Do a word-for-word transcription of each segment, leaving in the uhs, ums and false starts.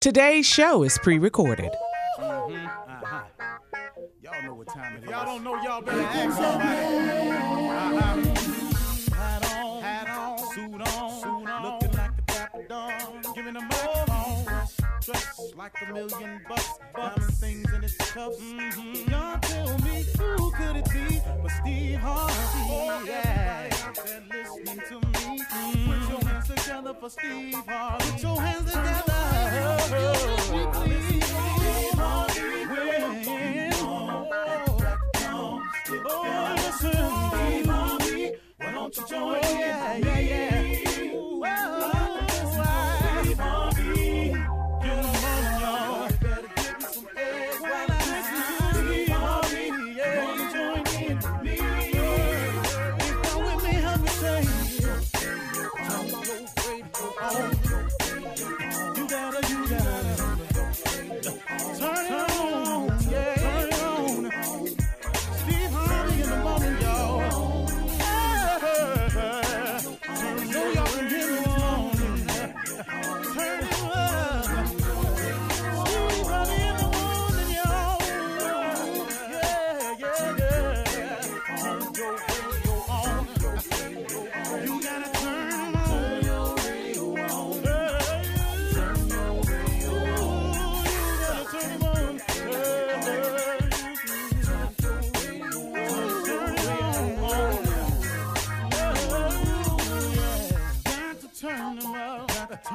Today's show is pre-recorded. Mm-hmm. Uh-huh. Y'all know what time it is. Y'all don't know, y'all better ask somebody. Uh-huh. Hat on, hat on, suit on, suit on. Looking like the Papa Don, giving them all. Dressed like a million bucks, bucks, things in its cuffs. Mm-hmm. Y'all tell me who could it be but Steve Harvey? Oh, yeah. Everybody out there listening to me. Mm-hmm. Put your hands together for Steve Harvey. Put your hands together. Oh, yeah. Oh, yeah, yeah, yeah. Ooh, oh, Steve Harvey. You know, you better give me some eggs while I listen to Steve Harvey. Yeah, wanna join in with me? If you're with me, help me say, I'm so grateful. You gotta, you gotta turn it on, yeah, turn it on. Steve Harvey in the morning, y'all.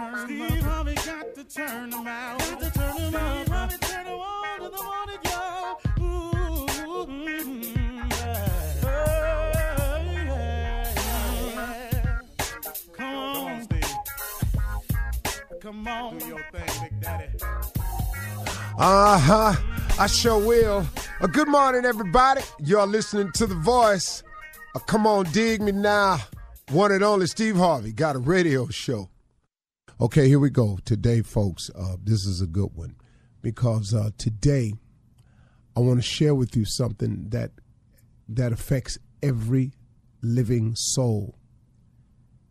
Steve Harvey got to turn them out. Got to turn them out. Steve Harvey turn them on to the morning, y'all. Ooh, mm-hmm. Yeah. Oh, yeah, yeah. Come on, Steve. Come on. Do your thing, Big Daddy. Uh-huh. I sure will. Uh, good morning, everybody. Y'all listening to The Voice. Uh, come on, dig me now. One and only Steve Harvey got a radio show. Okay, here we go. Today, folks, uh, this is a good one because uh, today I want to share with you something that that affects every living soul.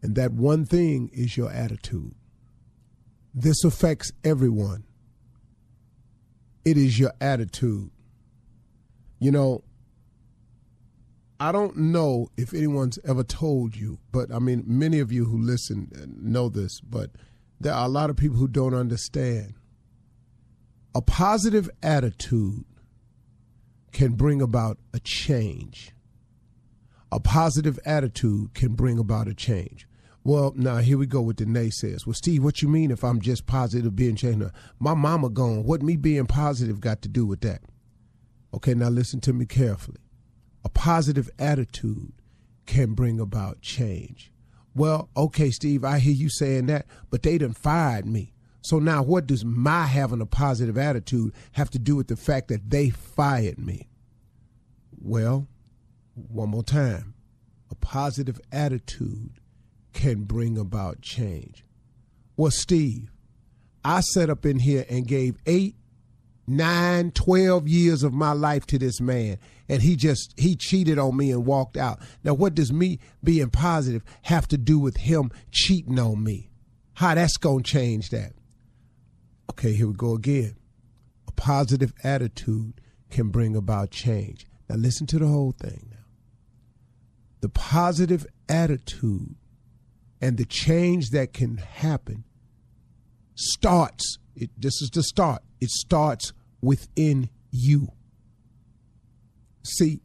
And that one thing is your attitude. This affects everyone. It is your attitude. You know, I don't know if anyone's ever told you, but I mean, many of you who listen know this, but there are a lot of people who don't understand. A positive attitude can bring about a change. A positive attitude can bring about a change. Well, now here we go with the naysayers. Well, Steve, what you mean if I'm just positive being changed? My mama gone. What me being positive got to do with that? Okay, now listen to me carefully. A positive attitude can bring about change. Well, okay, Steve, I hear you saying that, but they done fired me. So now what does my having a positive attitude have to do with the fact that they fired me? Well, one more time, a positive attitude can bring about change. Well, Steve, I sat up in here and gave eight, nine, twelve years of my life to this man, and he just, he cheated on me and walked out. Now, what does me being positive have to do with him cheating on me? How that's going to change that? Okay, here we go again. A positive attitude can bring about change. Now, listen to the whole thing now. The positive attitude and the change that can happen starts, it, this is the start, it starts within you. See,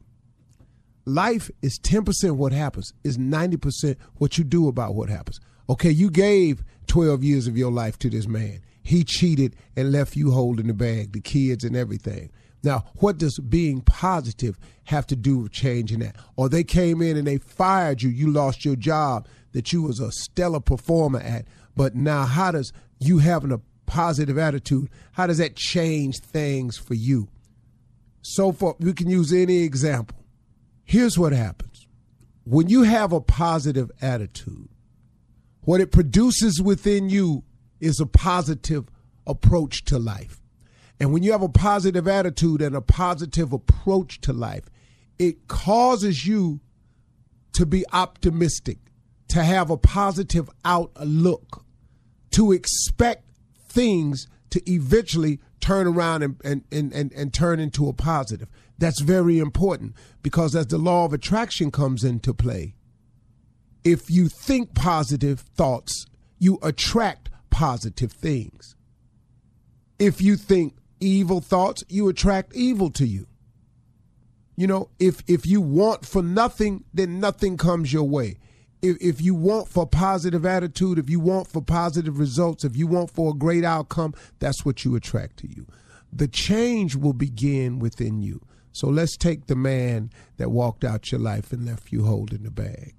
life is ten percent what happens, is ninety percent what you do about what happens. Okay, you gave twelve years of your life to this man. He cheated and left you holding the bag, the kids and everything. Now, what does being positive have to do with changing that? Or they came in and they fired you. You lost your job that you was a stellar performer at. But now how does you having a positive attitude, how does that change things for you? So far, we can use any example. Here's what happens. When you have a positive attitude, what it produces within you is a positive approach to life. And when you have a positive attitude and a positive approach to life, it causes you to be optimistic, to have a positive outlook, to expect things to eventually turn around and, and, and, and, and turn into a positive. That's very important, because as the law of attraction comes into play, if you think positive thoughts, you attract positive things. If you think evil thoughts, you attract evil to you. You know, if if you want for nothing, then nothing comes your way. If, if you want for positive attitude, if you want for positive results, if you want for a great outcome, that's what you attract to you. The change will begin within you. So let's take the man that walked out your life and left you holding the bag.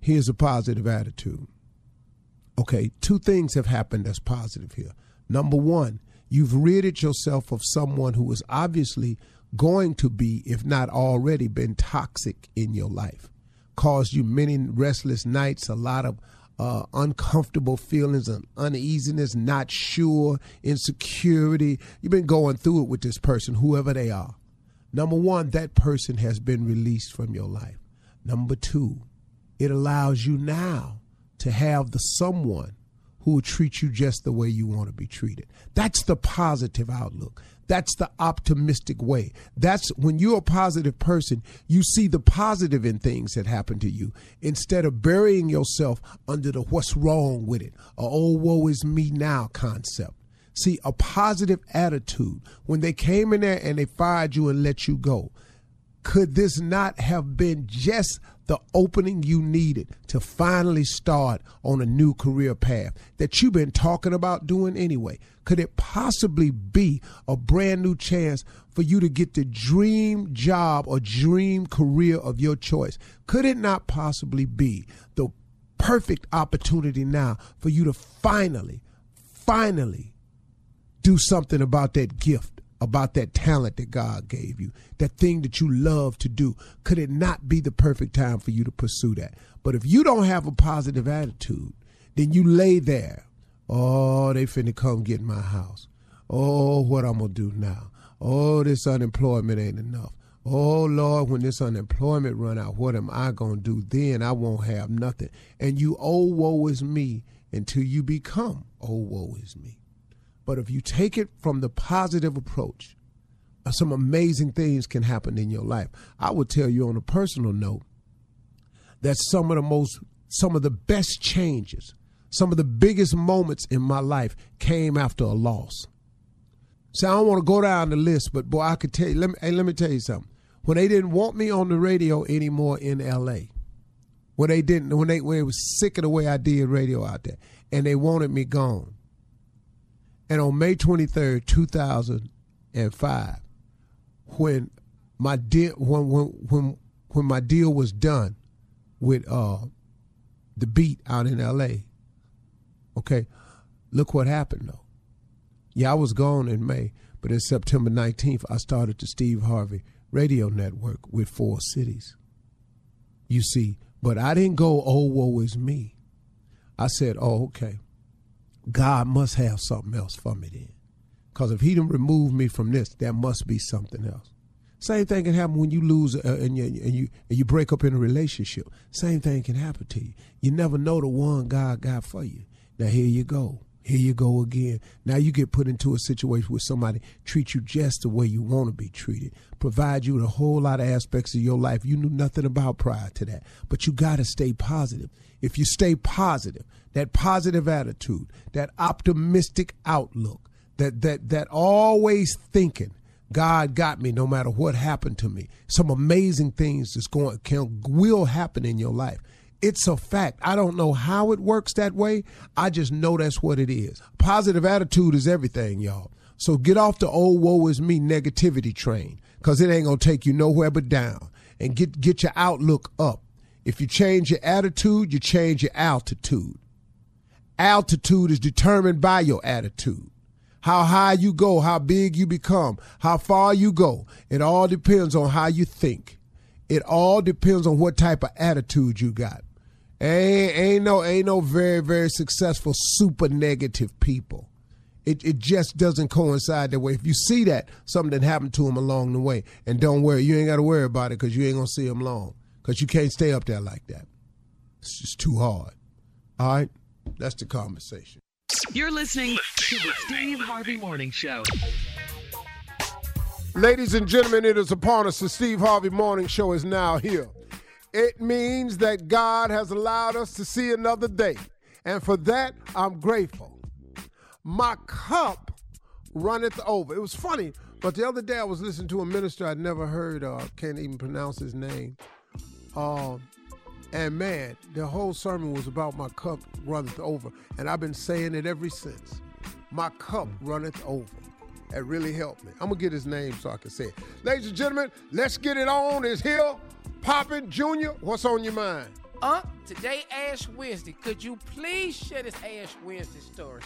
Here's a positive attitude. Okay, two things have happened that's positive here. Number one, you've ridded yourself of someone who is obviously going to be, if not already, been toxic in your life. Caused you many restless nights, a lot of uh, uncomfortable feelings and uneasiness, not sure, insecurity. You've been going through it with this person, whoever they are. Number one, that person has been released from your life. Number two, it allows you now to have the someone who will treat you just the way you want to be treated. That's the positive outlook. That's the optimistic way. That's when you're a positive person, you see the positive in things that happen to you instead of burying yourself under the what's wrong with it, or oh, woe is me now concept. See, a positive attitude, when they came in there and they fired you and let you go, could this not have been just the opening you needed to finally start on a new career path that you've been talking about doing anyway? Could it possibly be a brand new chance for you to get the dream job or dream career of your choice? Could it not possibly be the perfect opportunity now for you to finally, finally do something about that gift, about that talent that God gave you, that thing that you love to do? Could it not be the perfect time for you to pursue that? But if you don't have a positive attitude, then you lay there. Oh, they finna come get my house. Oh, what I'm gonna do now? Oh, this unemployment ain't enough. Oh, Lord, when this unemployment run out, what am I gonna do then? I won't have nothing. And you, oh, woe is me, until you become, oh, woe is me. But if you take it from the positive approach, some amazing things can happen in your life. I will tell you on a personal note that some of the most, some of the best changes, some of the biggest moments in my life came after a loss. So I don't want to go down the list, but boy, I could tell you, let me, hey, let me tell you something. When they didn't want me on the radio anymore in L A, when they didn't, when they, when they was sick of the way I did radio out there and they wanted me gone. And on May twenty-third, two thousand five, when my deal when when when when my deal was done with uh the beat out in L A, okay, look what happened though. Yeah, I was gone in May, but on September nineteenth, I started the Steve Harvey Radio Network with four cities. You see, but I didn't go, oh, woe is me. I said, oh, okay, God must have something else for me then. Because if he didn't remove me from this, there must be something else. Same thing can happen when you lose uh, and, you, and, you, and you break up in a relationship. Same thing can happen to you. You never know the one God got for you. Now here you go. Here you go again. Now you get put into a situation where somebody treats you just the way you want to be treated, provide you with a whole lot of aspects of your life you knew nothing about prior to that. But you got to stay positive. If you stay positive, that positive attitude, that optimistic outlook, that that that always thinking, God got me no matter what happened to me. Some amazing things that's going can will happen in your life. It's a fact. I don't know how it works that way. I just know that's what it is. Positive attitude is everything, y'all. So get off the old woe is me negativity train, because it ain't going to take you nowhere but down. And get, get your outlook up. If you change your attitude, you change your altitude. Altitude is determined by your attitude. How high you go, how big you become, how far you go. It all depends on how you think. It all depends on what type of attitude you got. Ain't, ain't no ain't no very, very successful, super negative people. It, it just doesn't coincide that way. If you see that, something that happened to them along the way, and don't worry, you ain't got to worry about it because you ain't going to see them long, because you can't stay up there like that. It's just too hard. All right? That's the conversation. You're listening to the Steve Harvey Morning Show. Ladies and gentlemen, it is upon us. The Steve Harvey Morning Show is now here. It means that God has allowed us to see another day. And for that, I'm grateful. My cup runneth over. It was funny, but the other day I was listening to a minister I'd never heard of. Can't even pronounce his name. Um, and man, the whole sermon was about my cup runneth over. And I've been saying it ever since. My cup runneth over. That really helped me. I'm going to get his name so I can say it. Ladies and gentlemen, let's get it on. It's here. Poppin' Junior, what's on your mind? Uh, today Ash Wednesday. Could you please share this Ash Wednesday story?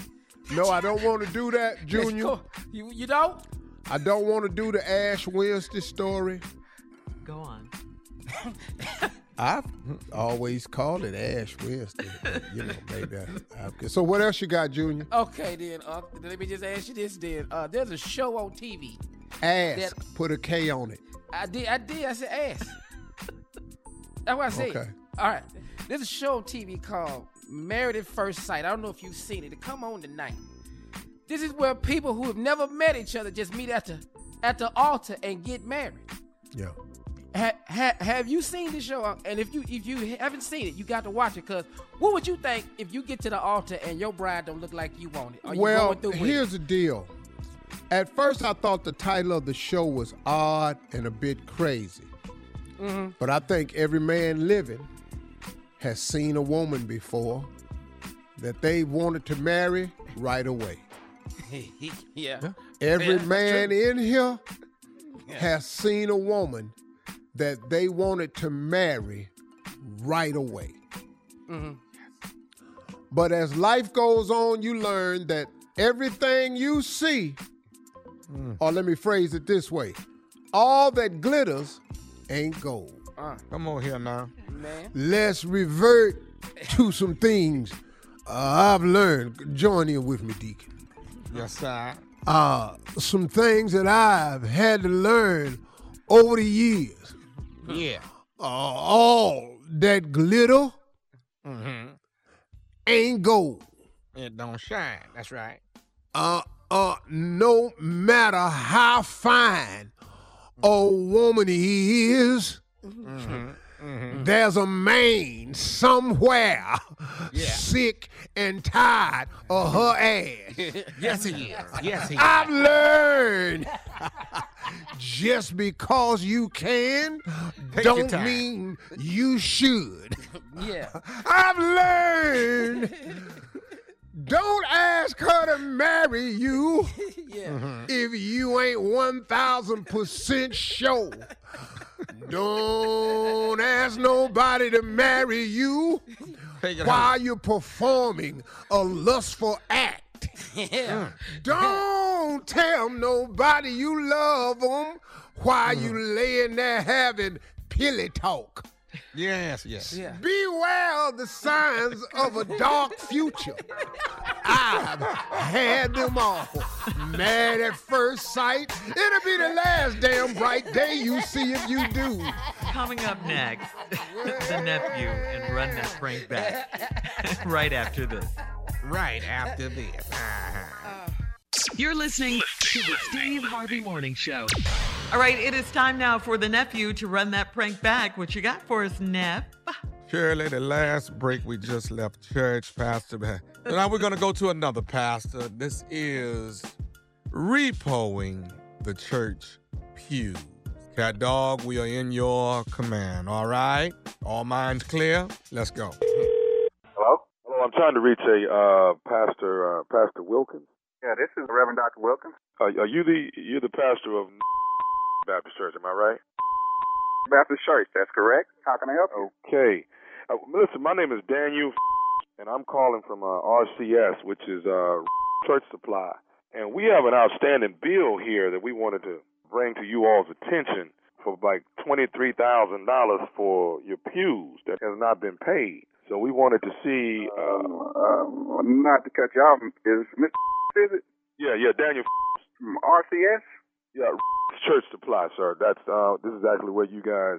No, I don't want to do that, Junior. You, you don't? I don't want to do the Ash Wednesday story. Go on. I've always called it Ash Wednesday. You know, maybe I, I, so what else you got, Junior? Okay, then. Uh, let me just ask you this, then. Uh, there's a show on T V. Ask. That, put a K on it. I did. I did. I said ass. That's what I said. Okay. All right. There's a show on T V called Married at First Sight. I don't know if you've seen it. It come on tonight. This is where people who have never met each other just meet at the, at the altar and get married. Yeah. Ha, ha, have you seen this show? And if you if you haven't seen it, you got to watch it. Because what would you think if you get to the altar and your bride don't look like you want it? Are you well, going here's it? the deal. At first, I thought the title of the show was odd and a bit crazy. Mm-hmm. But I think every man living has seen a woman before that they wanted to marry right away. yeah. Every yeah, man in here yeah. has seen a woman that they wanted to marry right away. Mm-hmm. But as life goes on, you learn that everything you see, mm. or let me phrase it this way, all that glitters ain't gold. Uh, Come on here now. Man. Let's revert to some things uh, I've learned. Join in with me, Deacon. Yes, sir. Uh, some things that I've had to learn over the years. Yeah. Uh, all that glitter mm-hmm. ain't gold. It don't shine. That's right. Uh, uh, no matter how fine mm-hmm. a woman is, mm-hmm. Mm-hmm. there's a man somewhere yeah. sick and tired of her ass. Yes, he is. Yes, he is. I've learned just because you can Take don't mean you should. Yeah. I've learned don't ask her to marry you yeah. mm-hmm. if you ain't one thousand percent sure. Don't ask nobody to marry you while home. You're performing a lustful act. Yeah. Don't tell nobody you love them while mm. you laying there having pilly talk. Yes, yes. Yeah. Beware of the signs of a dark future. I've had them all. Mad at first sight. It'll be the last damn bright day you see if you do. Coming up next, The Nephew and Run That Prank Back. Right after this. Right after this. Uh-huh. You're listening to the Steve Harvey Morning Show. All right, it is time now for the nephew to run that prank back. What you got for us, Nep? Shirley, the last break we just left church, Pastor. Now we're going to go to another pastor. This is repoing the church pews. Cat dog, we are in your command. All right? All minds clear? Let's go. Hello? Hello, I'm trying to reach a uh, pastor, uh, Pastor Wilkins. Yeah, this is Reverend Doctor Wilkins. Uh, are you the you're the pastor of Baptist Church, am I right? Baptist Church, that's correct. How can I help you? Okay. Uh, listen, my name is Daniel, and I'm calling from uh, R C S, which is uh, Church Supply. And we have an outstanding bill here that we wanted to bring to you all's attention for like twenty-three thousand dollars for your pews that has not been paid. So we wanted to see... Uh, um, uh, not to cut you off, is Mister is it? Yeah, yeah, Daniel from R C S? Yeah, Church Supply, sir. That's uh, this is actually where you guys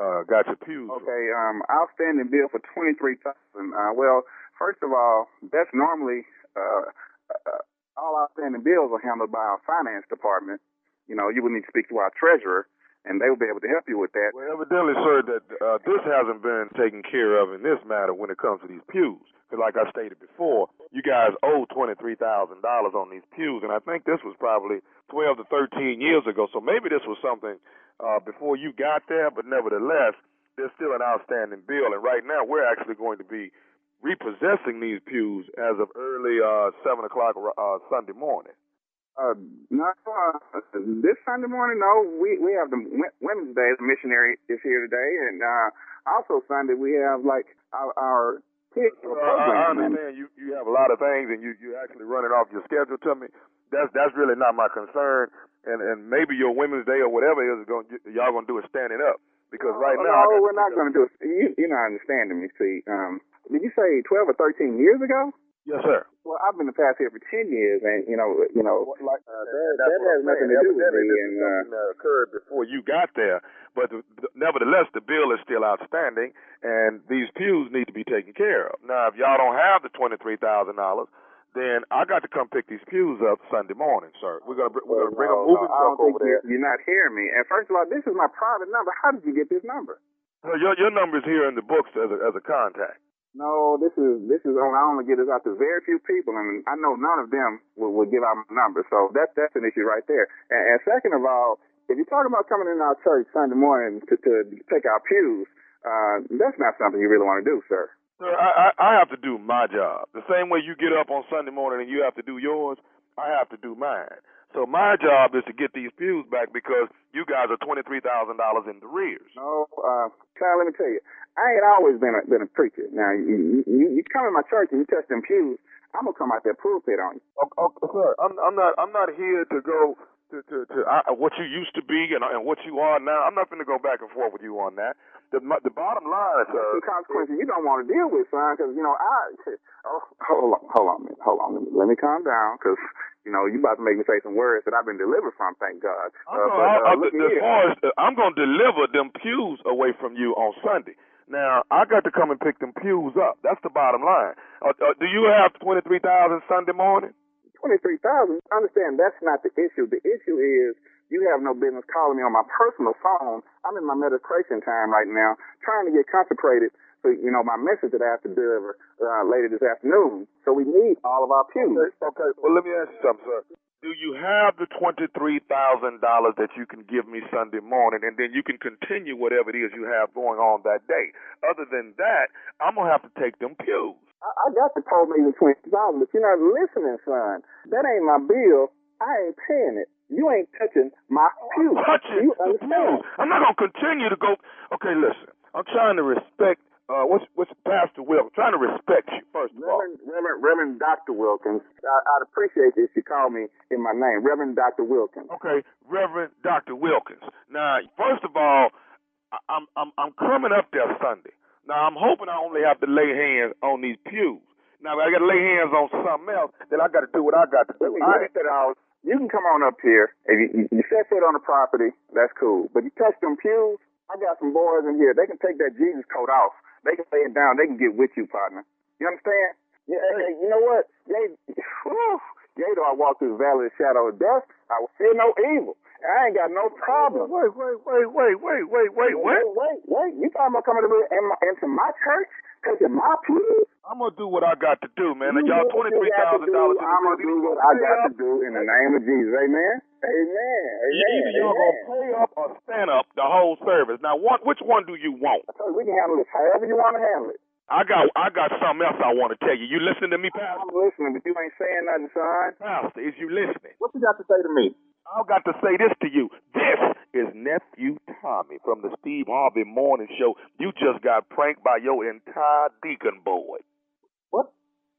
uh, got your pews. Okay, um, outstanding bill for twenty-three thousand. Uh, well, first of all, that's normally uh, uh, all outstanding bills are handled by our finance department. You know, you would need to speak to our treasurer, and they would be able to help you with that. Well, evidently, sir, that uh, this hasn't been taken care of in this matter when it comes to these pews. Because like I stated before, you guys owe twenty-three thousand dollars on these pews, and I think this was probably twelve to thirteen years ago. So maybe this was something uh, before you got there, but nevertheless, there's still an outstanding bill. And right now, we're actually going to be repossessing these pews as of early uh, seven o'clock uh, Sunday morning. Uh, not uh, this Sunday morning, no. We we have the Women's Day. The missionary is here today, and uh, also Sunday we have like our, our kids. Uh, I understand you, you have a lot of things, and you you actually running off your schedule to me. That's that's really not my concern, and and maybe your Women's Day or whatever is going y'all gonna do is standing up because right no, now no, we're not gonna do it. You, you're not understanding me. See, um, did you say twelve or thirteen years ago? Yes, sir. Well, I've been to past here for ten years, and you know, you know, like, uh, that, that, that has nothing to do with me. And uh, uh, occurred before you got there, but the, the, nevertheless, the bill is still outstanding, and these pews need to be taken care of. Now, if y'all don't have the twenty-three thousand dollars, then I got to come pick these pews up Sunday morning, sir. We're gonna we're well, gonna bring no, a moving no, truck over there. You're not hearing me. And first of all, this is my private number. How did you get this number? So your your number is here in the books as a, as a contact. No, this is this is only I only get this out to very few people, and I know none of them will, will give out my number. So that's that's an issue right there. And, and second of all, if you're talking about coming in our church Sunday morning to, to take our pews, uh, that's not something you really want to do, sir. Sir, I, I, I have to do my job the same way you get up on Sunday morning and you have to do yours. I have to do mine. So my job is to get these pews back because you guys are twenty-three thousand dollars in the rears. No, uh, Kyle, let me tell you, I ain't always been a, been a preacher. Now, you, you, you come in my church and you touch them pews, I'm going to come out that pulpit on you. Okay, okay, sir, I'm, I'm not I'm not here to go to, to, to I, what you used to be and, and what you are now. I'm not going to go back and forth with you on that. The, the bottom line, sir. There's two consequences you don't want to deal with, son, because, you know, I, oh, hold on, hold on a minute, hold on a minute. Let me calm down, because... You know, you about to make me say some words that I've been delivered from, thank God. Uh, know, but, uh, I, I, the, as, uh, I'm going to deliver them pews away from you on Sunday. Now, I got to come and pick them pews up. That's the bottom line. Uh, uh, do you have twenty-three thousand Sunday morning? twenty-three thousand? Understand, that's not the issue. The issue is you have no business calling me on my personal phone. I'm in my meditation time right now trying to get concentrated. So, you know, my message that I have to deliver uh, later this afternoon. So we need all of our pews. Okay, okay. Well, let me ask you something, sir. Do you have the twenty-three thousand dollars that you can give me Sunday morning, and then you can continue whatever it is you have going on that day? Other than that, I'm going to have to take them pews. I, I got the total maybe twenty thousand dollars, but you're not listening, son. That ain't my bill. I ain't paying it. You ain't touching my pews. I'm touching you understand? I'm not going to continue to go. Okay, listen. I'm trying to respect Uh, what's what's Pastor Wilkins? Trying to respect you first of all. Reverend, Reverend, Reverend Doctor Wilkins. I, I'd appreciate it if you call me in my name, Reverend Doctor Wilkins. Okay, Reverend Doctor Wilkins. Now, first of all, I'm I'm I'm coming up there Sunday. Now, I'm hoping I only have to lay hands on these pews. Now, if I got to lay hands on something else, then I got to do what I got to do. I said I was. You can come on up here. If you, you set foot on the property, that's cool. But you touch them pews, I got some boys in here. They can take that Jesus coat off. They can lay it down. They can get with you, partner. You understand? Yeah, hey, you know what? Yea, though I walk through the valley of the shadow of death, I will fear no evil. I ain't got no problem. Wait, wait, wait, wait, wait, wait, wait, wait. Wait, wait. You talking about coming to me in my, into my church? Taking my pews? I'm going to do what I got to do, man. And y'all twenty-three thousand dollars. I'm going to do what I got to do in the name of Jesus. Amen? Amen. Either y'all going to pay up or stand up the whole service. Now, what, which one do you want? I told you, we can handle this however you want to handle it. I got I got something else I want to tell you. You listening to me, Pastor? I'm listening, but you ain't saying nothing, son. Pastor, is you listening? What you got to say to me? I've got to say this to you. This is Nephew Tommy from the Steve Harvey Morning Show. You just got pranked by your entire deacon board. What?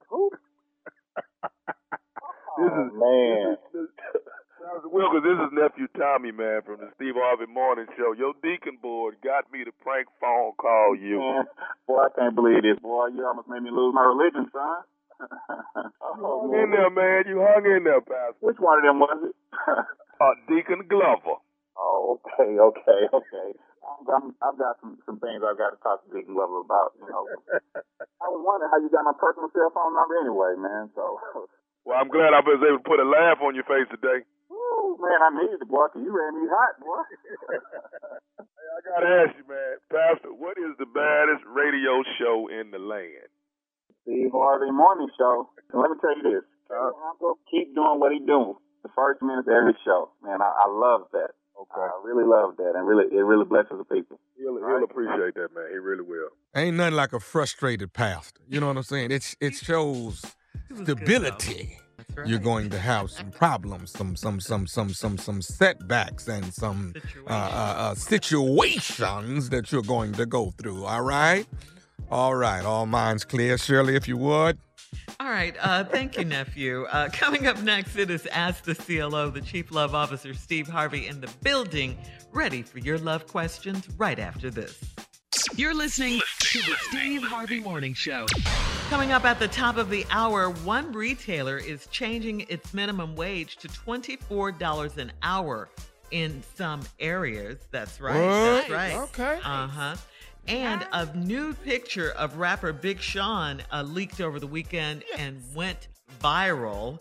Who? This is man. This is, Wilkins, this is Nephew Tommy, man, from the Steve Harvey Morning Show. Your deacon board got me to prank phone call you. Man, boy, I can't believe this, boy. You almost made me lose my religion, son. You hung in there, man. You hung in there, Pastor. Which one of them was it? uh, Deacon Glover. Oh, okay, okay, okay. I've got, I've got some, some things I've got to talk to Deacon Glover about, you know. I I was wondering how you got my personal cell phone number anyway, man. So. Well, I'm glad I was able to put a laugh on your face today. Woo, man, I needed the boy, because you ran me hot, boy. Hey, I got to ask you, man, Pastor, what is the baddest radio show in the land? Steve Harvey Morning Show. And let me tell you this. Uh, Uncle, keep doing what he doing. The first minute of every show. Man, I, I love that. Okay. I really love that. And really, it really blesses the people. He'll, he'll appreciate that, man. He really will. Ain't nothing like a frustrated pastor. You know what I'm saying? It's, it shows stability. Right. You're going to have some problems, some some some some some some setbacks, and some Situation. uh, uh, situations that you're going to go through. All right, all right. All minds clear, Shirley, if you would. All right. Uh, thank you, nephew. Uh, coming up next, it is Ask the C L O, the Chief Love Officer Steve Harvey in the building, ready for your love questions right after this. You're listening to the Steve Harvey Morning Show. Coming up at the top of the hour, one retailer is changing its minimum wage to twenty-four dollars an hour in some areas. That's right. What? That's right. Okay. Uh-huh. And a new picture of rapper Big Sean uh, leaked over the weekend yes. and went viral.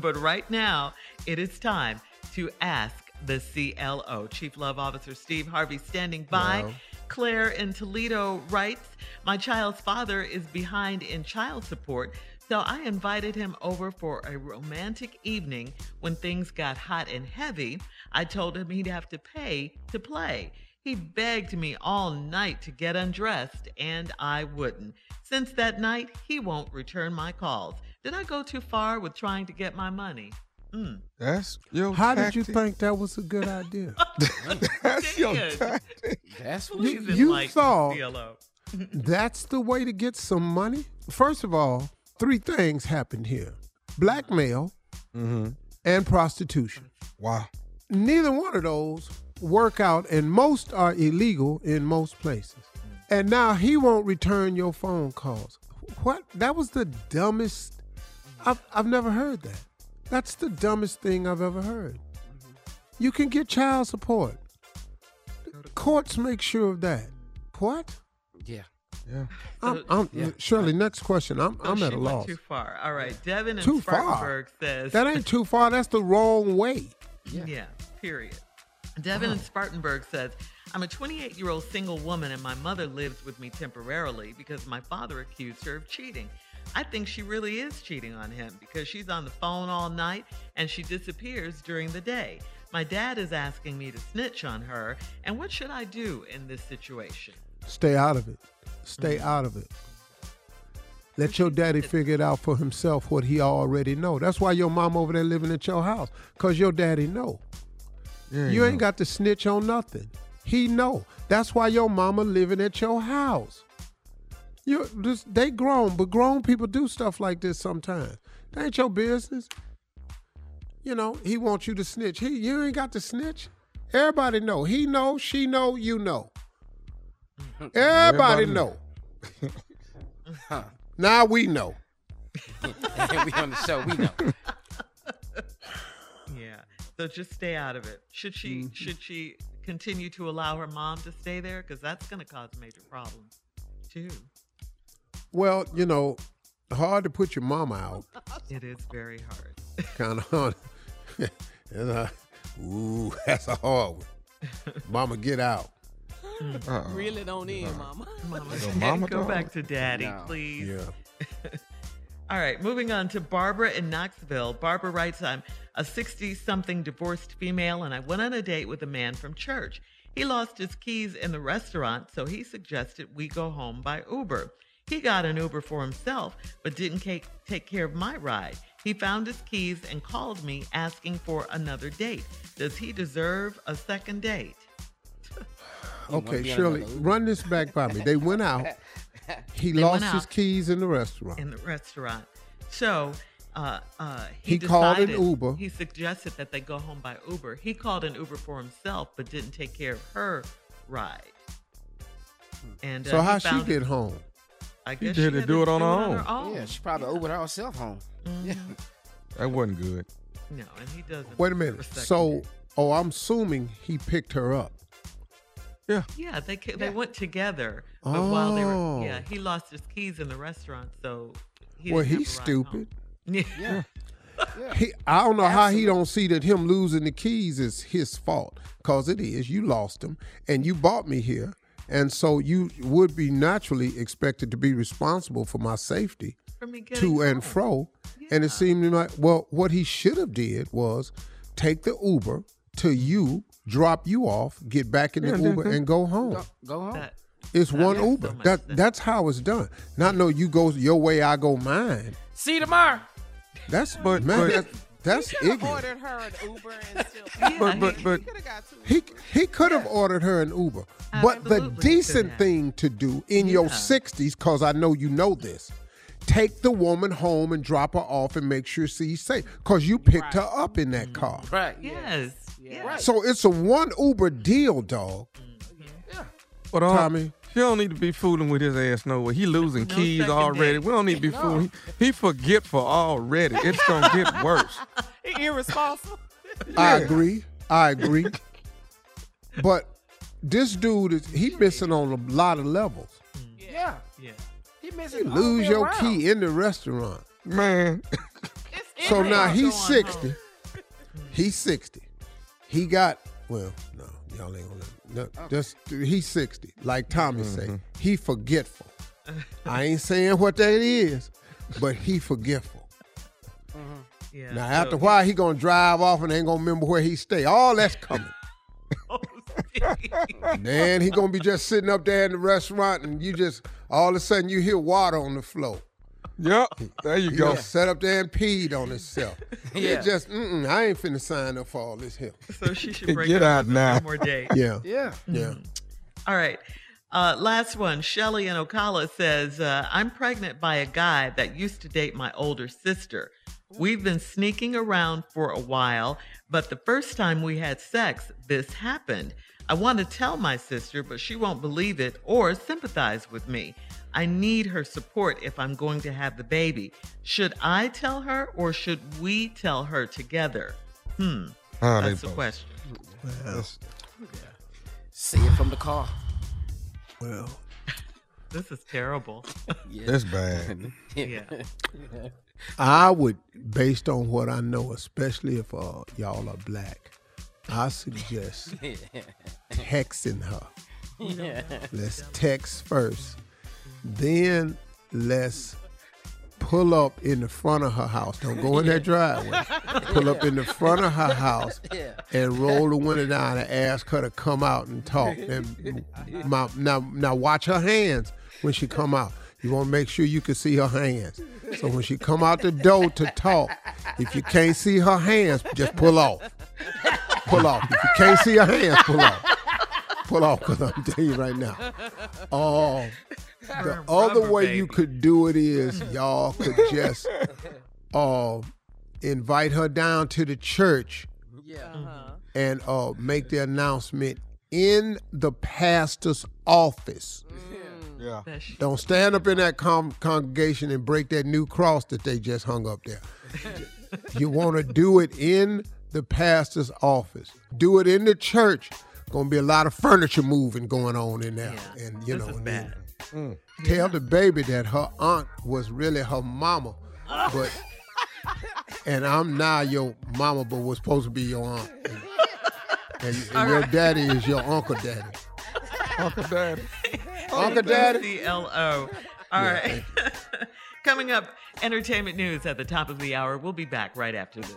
But right now, it is time to ask the C L O. Chief Love Officer Steve Harvey standing by. Wow. Claire in Toledo writes, my child's father is behind in child support, so I invited him over for a romantic evening. When things got hot and heavy, I told him he'd have to pay to play. He begged me all night to get undressed, and I wouldn't. Since that night, he won't return my calls. Did I go too far with trying to get my money? Mm. That's your How tactic. Did you think that was a good idea? That's your tactic. That's what you, you like thought. That's the way to get some money. First of all, three things happened here: blackmail mm-hmm. and prostitution. Wow. Neither one of those work out, and most are illegal in most places. And now he won't return your phone calls. What? That was the dumbest. I've I've never heard that. That's the dumbest thing I've ever heard. Mm-hmm. You can get child support. The courts make sure of that. What? Yeah. Yeah. I'm, I'm, yeah. Shirley, next question. I'm, oh, I'm at a loss. Too far. All right. Devin in too Spartanburg far. Says. That ain't too far. That's the wrong way. Yeah. yeah period. Devin oh. in Spartanburg says, I'm a twenty-eight-year-old single woman, and my mother lives with me temporarily because my father accused her of cheating. I think she really is cheating on him because she's on the phone all night and she disappears during the day. My dad is asking me to snitch on her, and what should I do in this situation? Stay out of it. Stay mm-hmm. out of it. Let your daddy figure it out for himself what he already know. That's why your mom over there living at your house, because your daddy know. Yeah, you ain't know. Got to snitch on nothing. He know. That's why your mama living at your house. You just, they grown, but grown people do stuff like this sometimes. That ain't your business. You know, he wants you to snitch. He, you ain't got to snitch. Everybody know. He know, she know, you know. Everybody, Everybody know. know. Now we know. And we on the show, we know. Yeah. So just stay out of it. Should she mm-hmm. should she continue to allow her mom to stay there? Because that's going to cause major problems, too. Well, you know, hard to put your mama out. It is very hard. Kind of hard. a, ooh, that's a hard one. Mama, get out. Uh-uh. Reel it on in, uh-uh. mama. Mama, no, mama go don't. Back to daddy, no. please. Yeah. All right, moving on to Barbara in Knoxville. Barbara writes, I'm a sixty-something divorced female, and I went on a date with a man from church. He lost his keys in the restaurant, so he suggested we go home by Uber. He got an Uber for himself, but didn't take, take care of my ride. He found his keys and called me asking for another date. Does he deserve a second date? Okay, Shirley, run this back by me. They went out. He they lost his keys in the restaurant. In the restaurant. So uh, uh, he, he decided, called an Uber. He suggested that they go home by Uber. He called an Uber for himself, but didn't take care of her ride. And uh, so how she get him, home? I guess she, she didn't do it on her own. her own. Yeah, she probably yeah. Ubered herself home. Mm-hmm. Yeah. That wasn't good. No, and he doesn't. Wait a minute. A so, oh, I'm assuming he picked her up. Yeah. Yeah, they ca- they yeah. went together. But oh. while they were, yeah, he lost his keys in the restaurant, so he Well, he's stupid. Yeah. yeah. yeah. He, I don't know Absolutely. how he don't see that him losing the keys is his fault, because it is. You lost them, and you bought me here, and so you would be naturally expected to be responsible for my safety. To and fro, yeah. and it seemed like, well, what he should have did was take the Uber to you, drop you off, get back in the yeah, Uber, and go home. Go, go home. That, it's that one Uber. So that sense. That's how it's done. Not no, you go your way, I go mine. See you tomorrow. That's but man, that, that's he ignorant. Ordered her an Uber and still. yeah, but but but he he could have yeah. ordered her an Uber. Absolutely. But the decent thing to do in yeah. your sixties, because I know you know this. Take the woman home and drop her off and make sure she's safe, because you picked right. her up in that car. Right. Yes. yes. Right. So it's a one Uber deal, dog. Yeah. But um, Tommy, you don't need to be fooling with his ass no way. He losing no keys already. Day. We don't need to be no. fooling. He, he forgetful already. It's going to get worse. He irresponsible. yeah. I agree. I agree. But this dude, is he missing on a lot of levels. Yeah. Yeah. You lose your around. key in the restaurant, man. So now he's sixty. He's sixty. He got well. No, y'all ain't gonna. No, okay. Just he's sixty. Like Tommy mm-hmm. say, he forgetful. I ain't saying what that is, but he forgetful. Mm-hmm. Yeah, now after so, a while, he gonna drive off and ain't gonna remember where he stay. All that's coming. Man, he gonna be just sitting up there in the restaurant, and you just all of a sudden you hear water on the floor. Yep, there you he go. Sat up there and peed on himself. Yeah, it just mm-mm, I ain't finna sign up for all this help. So she should break get out now. One more day. Yeah, yeah, mm-hmm. yeah. All right, uh, last one. Shelly in Ocala says, uh, "I'm pregnant by a guy that used to date my older sister. We've been sneaking around for a while, but the first time we had sex, this happened. I want to tell my sister, but she won't believe it or sympathize with me. I need her support if I'm going to have the baby. Should I tell her or should we tell her together? Hmm. Oh, that's the question. Well, yeah. See it from the car. Well. This is terrible. Yeah. That's bad. yeah. yeah. I would, based on what I know, especially if uh, y'all are black, I suggest yeah. texting her. Yeah. Let's text first. Then let's pull up in the front of her house. Don't go in yeah. that driveway. Pull up in the front of her house yeah. and roll the window down and ask her to come out and talk. And my, now, now watch her hands when she come out. You want to make sure you can see her hands. So when she come out the door to talk, if you can't see her hands, just pull off. Pull off. If you can't see her hands, pull off. Pull off, because I'm telling you right now. Oh, uh, the other way baby. you could do it is y'all could just uh, invite her down to the church yeah. uh-huh. and uh, make the announcement in the pastor's office. Mm. Yeah. Don't stand up in that con- congregation and break that new cross that they just hung up there. You want to do it in the pastor's office. Do it in the church. Going to be a lot of furniture moving going on in there. Yeah. And, you this know, is bad. Mm. Yeah. Tell the baby that her aunt was really her mama. But, and I'm now your mama, but was supposed to be your aunt. And, and, and right. your daddy is your uncle daddy. Uncle daddy. Uncle Daddy. C L O. All yeah, right. Coming up, entertainment news at the top of the hour. We'll be back right after this.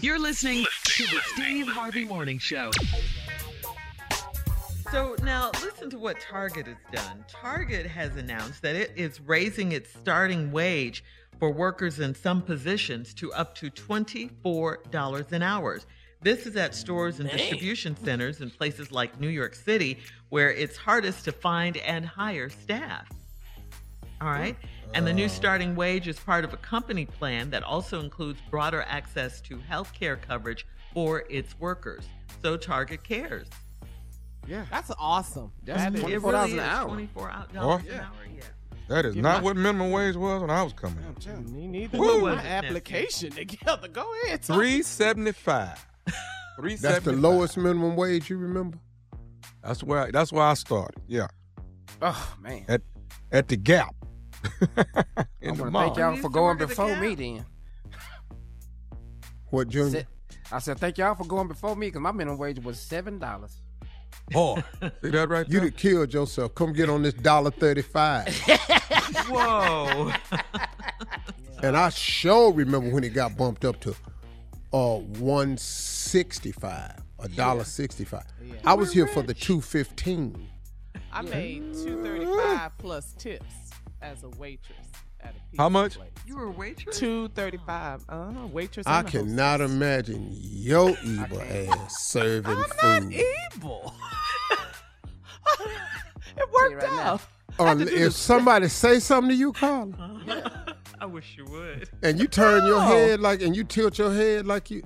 You're listening to the Steve Harvey Morning Show. So now listen to what Target has done. Target has announced that it is raising its starting wage for workers in some positions to up to twenty-four dollars an hour. This is at stores and distribution centers in places like New York City, where it's hardest to find and hire staff. All right. And the new starting wage is part of a company plan that also includes broader access to health care coverage for its workers. So Target cares. Yeah. That's awesome. That's twenty-four dollars really an hour. twenty-four dollars oh, yeah. an hour, yeah. That is not what minimum wage was when I was coming. You need to put my application together. Go ahead. three seventy-five That's the lowest minimum wage, you remember? That's where I, that's where I started. Yeah. Oh man. At at the Gap. In I the mall. Thank y'all for going before me then. What, Junior? I said, I said thank y'all for going before me because my minimum wage was seven dollars. Boy, see that right there? You done killed yourself. Come get on this dollar thirty-five. Whoa. And I sure remember when it got bumped up to uh one sixty-five, a dollar yeah. sixty-five. Yeah. I was We're here rich. for the two fifteen. I yeah. made two thirty-five plus tips as a waitress at a pizza How much? Place. You were a waitress? Two thirty-five. Uh huh. Waitress. I cannot hostess. imagine your evil ass serving I'm food. I'm not evil. It worked right out. Or if this. somebody say something to you, Carla. Uh-huh. I wish you would. And you turn no. your head like, and you tilt your head like you.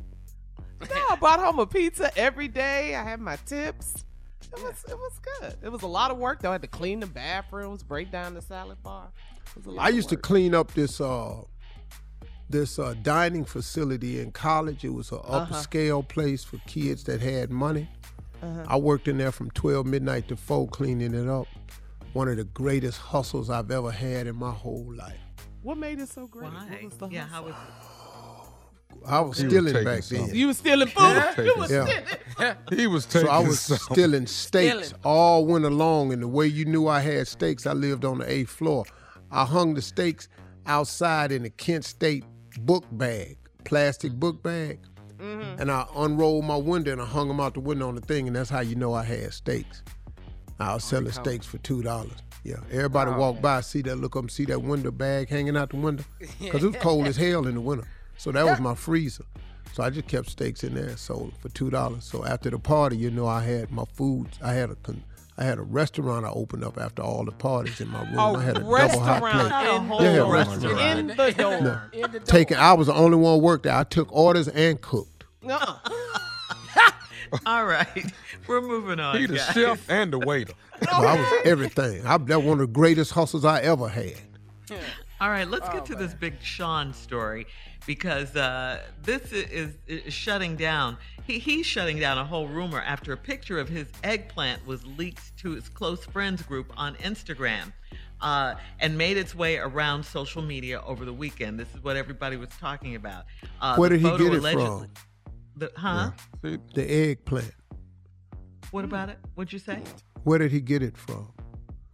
No, I brought home a pizza every day. I had my tips. It was, it was good. It was a lot of work though. I had to clean the bathrooms, break down the salad bar. It was a lot I used to clean up this, uh, this uh, dining facility in college. It was an upper scale place for kids that had money. Uh-huh. I worked in there from twelve midnight to four cleaning it up. One of the greatest hustles I've ever had in my whole life. What made it so great? Why? What was the yeah, how was it? I was he stealing was back something. then. You was stealing food? You was yeah. stealing. He was taking So I was something. stealing steaks stealing. all winter long. And the way you knew I had steaks, I lived on the eighth floor. I hung the steaks outside in a Kent State book bag, plastic book bag. Mm-hmm. And I unrolled my window and I hung them out the window on the thing. And that's how you know I had steaks. I was selling steaks for two dollars. Yeah, everybody oh, walk man. by, see that, look up, see that window bag hanging out the window. Because it was cold as hell in the winter. So that was my freezer. So I just kept steaks in there and sold for two dollars. So after the party, you know, I had my food. I had a I had a restaurant I opened up after all the parties in my room. Oh, I had a double hot plate. In the yeah, door. Restaurant. In the door. No. In the door. Taking, I was the only one who worked there. I took orders and cooked. No. All right, we're moving on. He the guys. chef and the waiter. Well, I was everything. I, that was one of the greatest hustles I ever had. Yeah. All right, let's oh, get to man. this Big Sean story because uh, this is, is shutting down. He, he's shutting down a whole rumor after a picture of his eggplant was leaked to his close friends group on Instagram uh, and made its way around social media over the weekend. This is what everybody was talking about. Uh, Where did he get it from? The, huh? Yeah. The eggplant. What about it? What'd you say? Where did he get it from?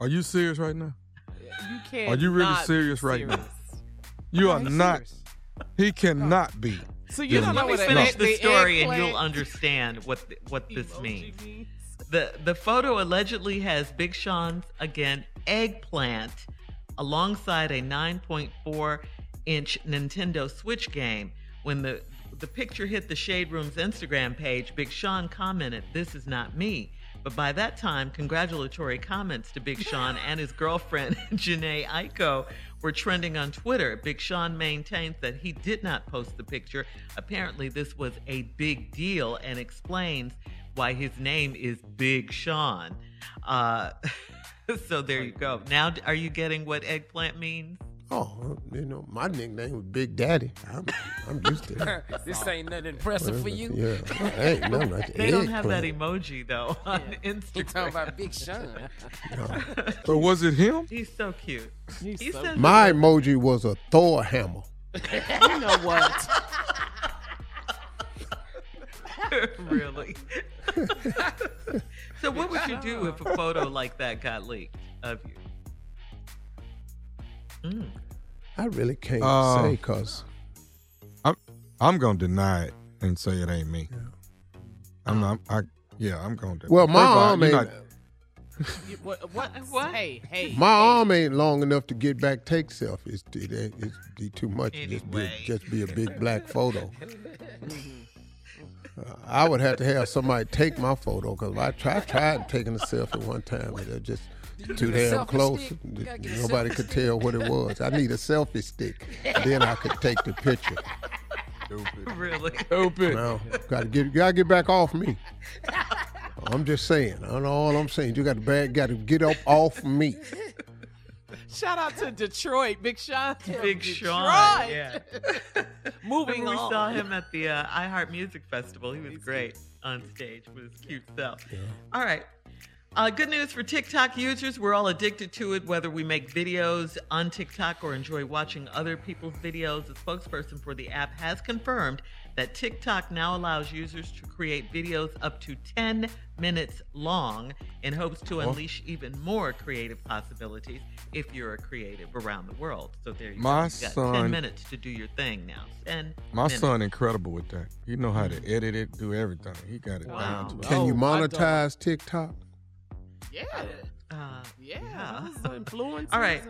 Are you serious right now? You can't. Are you really serious right serious. now? You are not. Serious. He cannot oh. be. So you don't know what Let me finish the story eggplant. and you'll understand what the, what this Emoji means. means. The the photo allegedly has Big Sean's again eggplant alongside a nine point four inch Nintendo Switch game. When the The picture hit the Shade Room's Instagram page, Big Sean commented, "This is not me." But by that time, congratulatory comments to Big Sean and his girlfriend, Jhene Aiko, were trending on Twitter. Big Sean maintains that he did not post the picture. Apparently, this was a big deal and explains why his name is Big Sean. Uh, so there you go. Now, are you getting what eggplant means? Oh, you know, my nickname was Big Daddy. I'm, I'm used to that. This ain't nothing impressive for you. Yeah, I ain't nothing like They don't have plant. that emoji, though, on yeah. Instagram. You're talking about Big Sean. No. So was it him? He's so cute. He's he so cute. My emoji was a Thor hammer. You know what? Really? So what would you do if a photo like that got leaked of you? Mm. I really can't uh, say because I'm I'm gonna deny it and say it ain't me. Yeah. I'm not. I yeah. I'm gonna. Deny well, my arm ain't. Not... what, what? What? Hey, hey. My hey. arm ain't long enough to get back take selfies. It ain't it's, it's too much. Anyway. Just be, just be a big black photo. uh, I would have to have somebody take my photo because I tried tried taking a selfie one time and it just. Too damn close. Nobody could stick. tell what it was. I need a selfie stick. Then I could take the picture. Stupid. Really? Stupid. No, gotta get, gotta get back off me. I'm just saying. I don't know all I'm saying. You got to bag, got to get up off me. Shout out to Detroit, Big Sean. Big Detroit. Sean. Yeah. Moving we on. We saw him at the uh, iHeart Music Festival. He was great on stage with his cute self. Yeah. All right. Uh, good news for TikTok users. We're all addicted to it, whether we make videos on TikTok or enjoy watching other people's videos. The spokesperson for the app has confirmed that TikTok now allows users to create videos up to ten minutes long in hopes to oh. unleash even more creative possibilities if you're a creative around the world. So there you my go. You've got ten minutes to do your thing now. ten my minutes. Son incredible with that. You know how to edit it, do everything. He got it wow. down to it. Can oh, you monetize TikTok? Yeah. Uh, yeah. yeah. All right.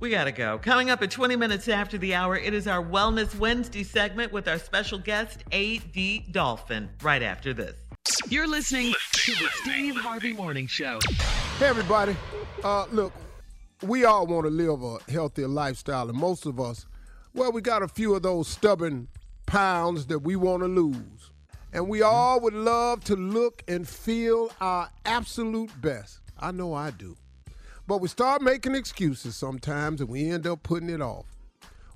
We got to go. Coming up at twenty minutes after the hour, it is our Wellness Wednesday segment with our special guest, A D. Dolphin, right after this. You're listening to the Steve Harvey Morning Show. Hey, everybody. Uh, look, we all want to live a healthier lifestyle, and most of us, well, we got a few of those stubborn pounds that we want to lose. And we all would love to look and feel our absolute best. I know I do. But we start making excuses sometimes and we end up putting it off.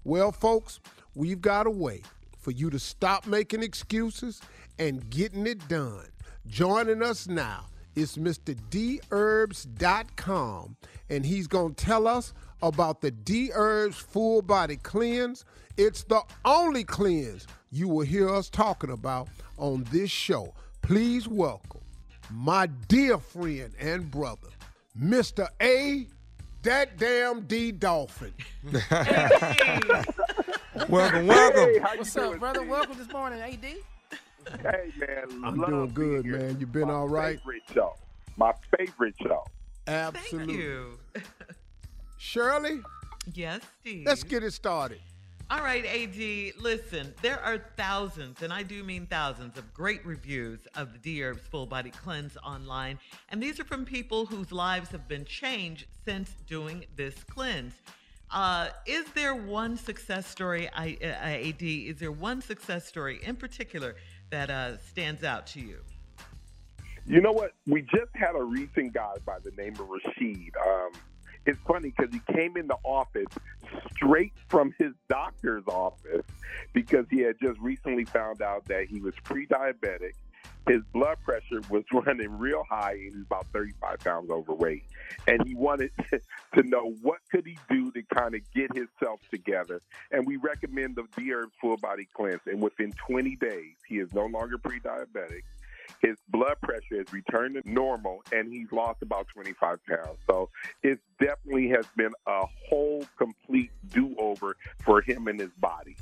Well, folks, we've got a way for you to stop making excuses and getting it done. Joining us now is Mister D Herbs dot com, and he's going to tell us about the D Herbs Full Body Cleanse. It's the only cleanse you will hear us talking about on this show. Please welcome my dear friend and brother, Mister A, that damn D Dolphin. Hey. Welcome, welcome. Hey, What's up, doing, brother? Man? Welcome this morning, A D. Hey, man. I'm doing good, man. You been my all right? Favorite show. My favorite show. Absolutely. Thank you. Shirley? Yes, Steve? Let's get it started. All right, A D, listen, there are thousands, and I do mean thousands, of great reviews of the D Herbs Full Body Cleanse online. And these are from people whose lives have been changed since doing this cleanse. Uh, is there one success story, I, uh, A D, is there one success story in particular that uh, stands out to you? You know what? We just had a recent guy by the name of Rashid. Um, It's funny because he came in the office straight from his doctor's office because he had just recently found out that he was pre-diabetic. His blood pressure was running real high, and he was about thirty-five pounds overweight. And he wanted to know what could he do to kind of get himself together. And we recommend the D Herbs Full Body Cleanse. And within twenty days, he is no longer pre-diabetic. His blood pressure has returned to normal, and he's lost about twenty-five pounds. So it definitely has been a whole complete do-over for him and his body.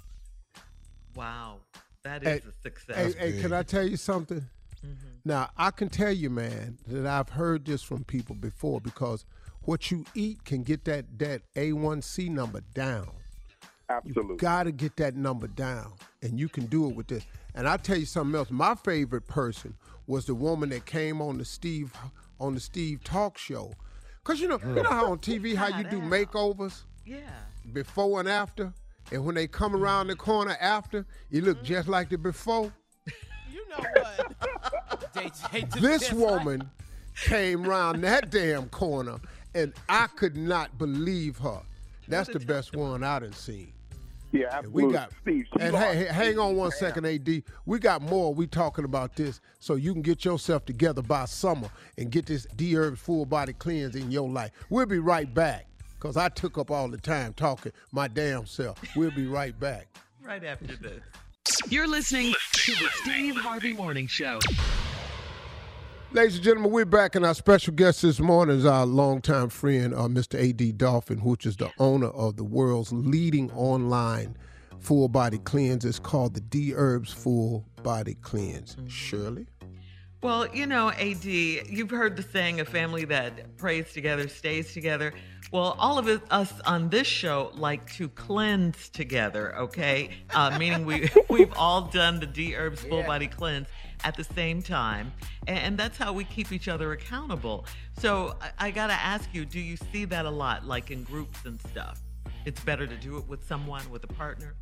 Wow. That is hey, a success. Hey, hey, can I tell you something? Mm-hmm. Now, I can tell you, man, that I've heard this from people before because what you eat can get that, that A one C number down. Absolutely. You got to get that number down, and you can do it with this. And I tell you something else. My favorite person was the woman that came on the Steve on the Steve talk show, cause you know yeah. you know how on T V how you do makeovers, yeah, before and after, and when they come around the corner after, you look mm-hmm. just like the before. You know what? they, they this woman like... came round that damn corner, and I could not believe her. That's the best one I done seen. Yeah, absolutely. And we got, Steve, and hey, hey, hang on one second, A D. We got more. We talking about this so you can get yourself together by summer and get this D Herbs Full Body Cleanse in your life. We'll be right back because I took up all the time talking my damn self. We'll be right back. Right after this. You're listening to the Steve Harvey Morning Show. Ladies and gentlemen, we're back, and our special guest this morning is our longtime friend, uh, Mister A D. Dolphin, which is the owner of the world's leading online full body cleanse. It's called the D Herbs Full Body Cleanse. Mm-hmm. Shirley? Well, you know, A D, you've heard the saying, a family that prays together stays together. Well, all of us on this show like to cleanse together, okay? Uh, meaning we, we've all done the D Herbs Full yeah. Body Cleanse at the same time. And, and that's how we keep each other accountable. So I, I got to ask you, do you see that a lot, like in groups and stuff? It's better to do it with someone, with a partner?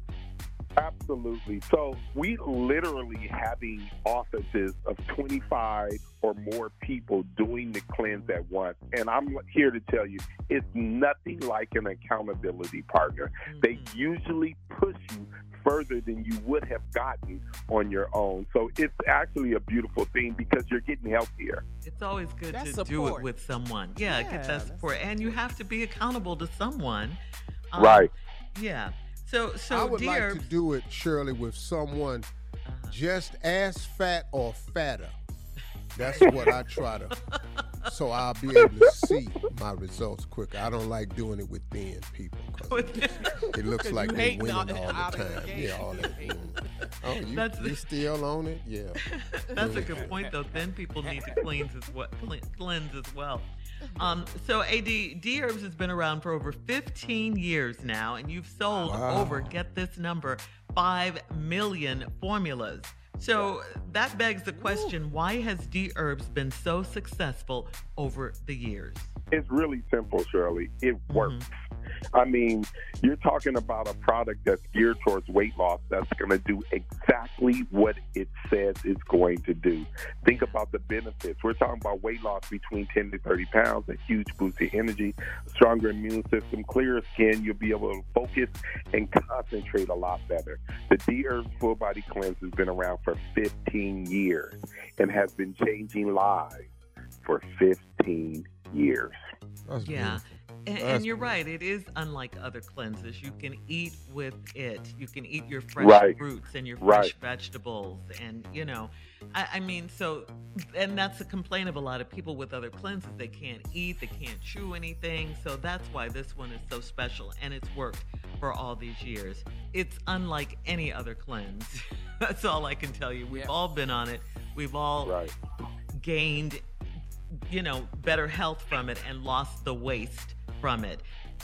Absolutely. So we literally having offices of twenty-five or more people doing the cleanse at once. And I'm here to tell you, it's nothing like an accountability partner. Mm-hmm. They usually push you further than you would have gotten on your own. So it's actually a beautiful thing because you're getting healthier. It's always good that's to support. Do it with someone. Yeah, yeah, get that support. And you have to be accountable to someone. Um, right. Yeah. So, so I would dear, like to do it, Shirley, with someone uh-huh. just as fat or fatter. That's what I try to. So I'll be able to see my results quicker. I don't like doing it with thin people. It looks like they're winning all, all the time. The yeah, all that. Oh, you, that's you still on it? Yeah. That's a good point, though. Thin people need to cleanse as well. Cleanse as well. Um, so, A D, D-Herbs has been around for over fifteen years now, and you've sold wow. over, get this number, five million formulas. So that begs the question, why has D-Herbs been so successful over the years? It's really simple, Shirley. It mm-hmm. works. I mean, you're talking about a product that's geared towards weight loss that's going to do exactly what it says it's going to do. Think about the benefits. We're talking about weight loss between ten to thirty pounds, a huge boost in energy, stronger immune system, clearer skin. You'll be able to focus and concentrate a lot better. The D-Herbs Full Body Cleanse has been around for fifteen years and has been changing lives for fifteen years. That's yeah. Beautiful. And, and you're right. It is unlike other cleanses. You can eat with it. You can eat your fresh right. fruits and your fresh right. vegetables. And, you know, I, I mean, so, and that's a complaint of a lot of people with other cleanses. They can't eat. They can't chew anything. So that's why this one is so special. And it's worked for all these years. It's unlike any other cleanse. That's all I can tell you. We've yeah. all been on it. We've all right. gained, you know, better health from it and lost the waste from it.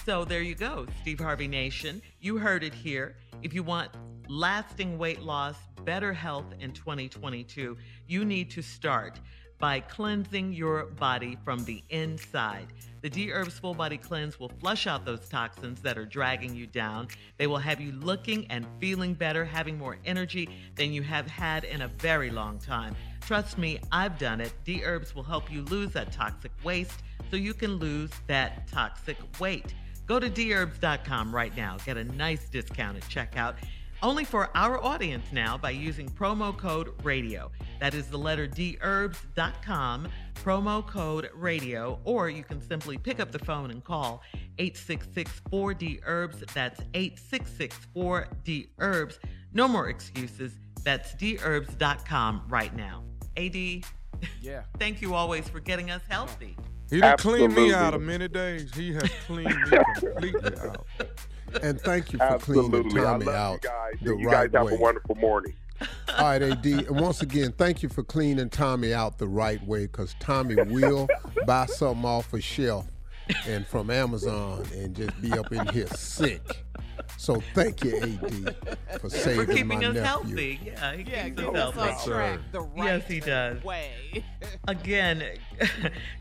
So there you go, Steve Harvey Nation. You heard it here. If you want lasting weight loss, better health in twenty twenty-two, you need to start by cleansing your body from the inside. The D-Herbs Full Body Cleanse will flush out those toxins that are dragging you down. They will have you looking and feeling better, having more energy than you have had in a very long time. Trust me, I've done it. D-Herbs will help you lose that toxic waste, so you can lose that toxic weight. Go to d herbs dot com right now. Get a nice discount at checkout, only for our audience now, by using promo code radio. That is the letter d herbs dot com, promo code radio, or you can simply pick up the phone and call eight six six, four D herbs. That's eight six six, four D herbs. No more excuses. That's d herbs dot com right now. A D, yeah. thank you always for getting us healthy. He done cleaned me out of many days. He has cleaned me completely out. And thank you for Absolutely. cleaning Tommy out the right way. You guys have way. a wonderful morning. All right, A D. And once again, thank you for cleaning Tommy out the right way, because Tommy will buy something off a shelf and from Amazon and just be up in here sick. So thank you, A D, for yeah, saving for keeping my us nephew. Healthy. Yeah, he yeah, keeps us healthy. Yes, sir. The right yes, he does. Way. Again,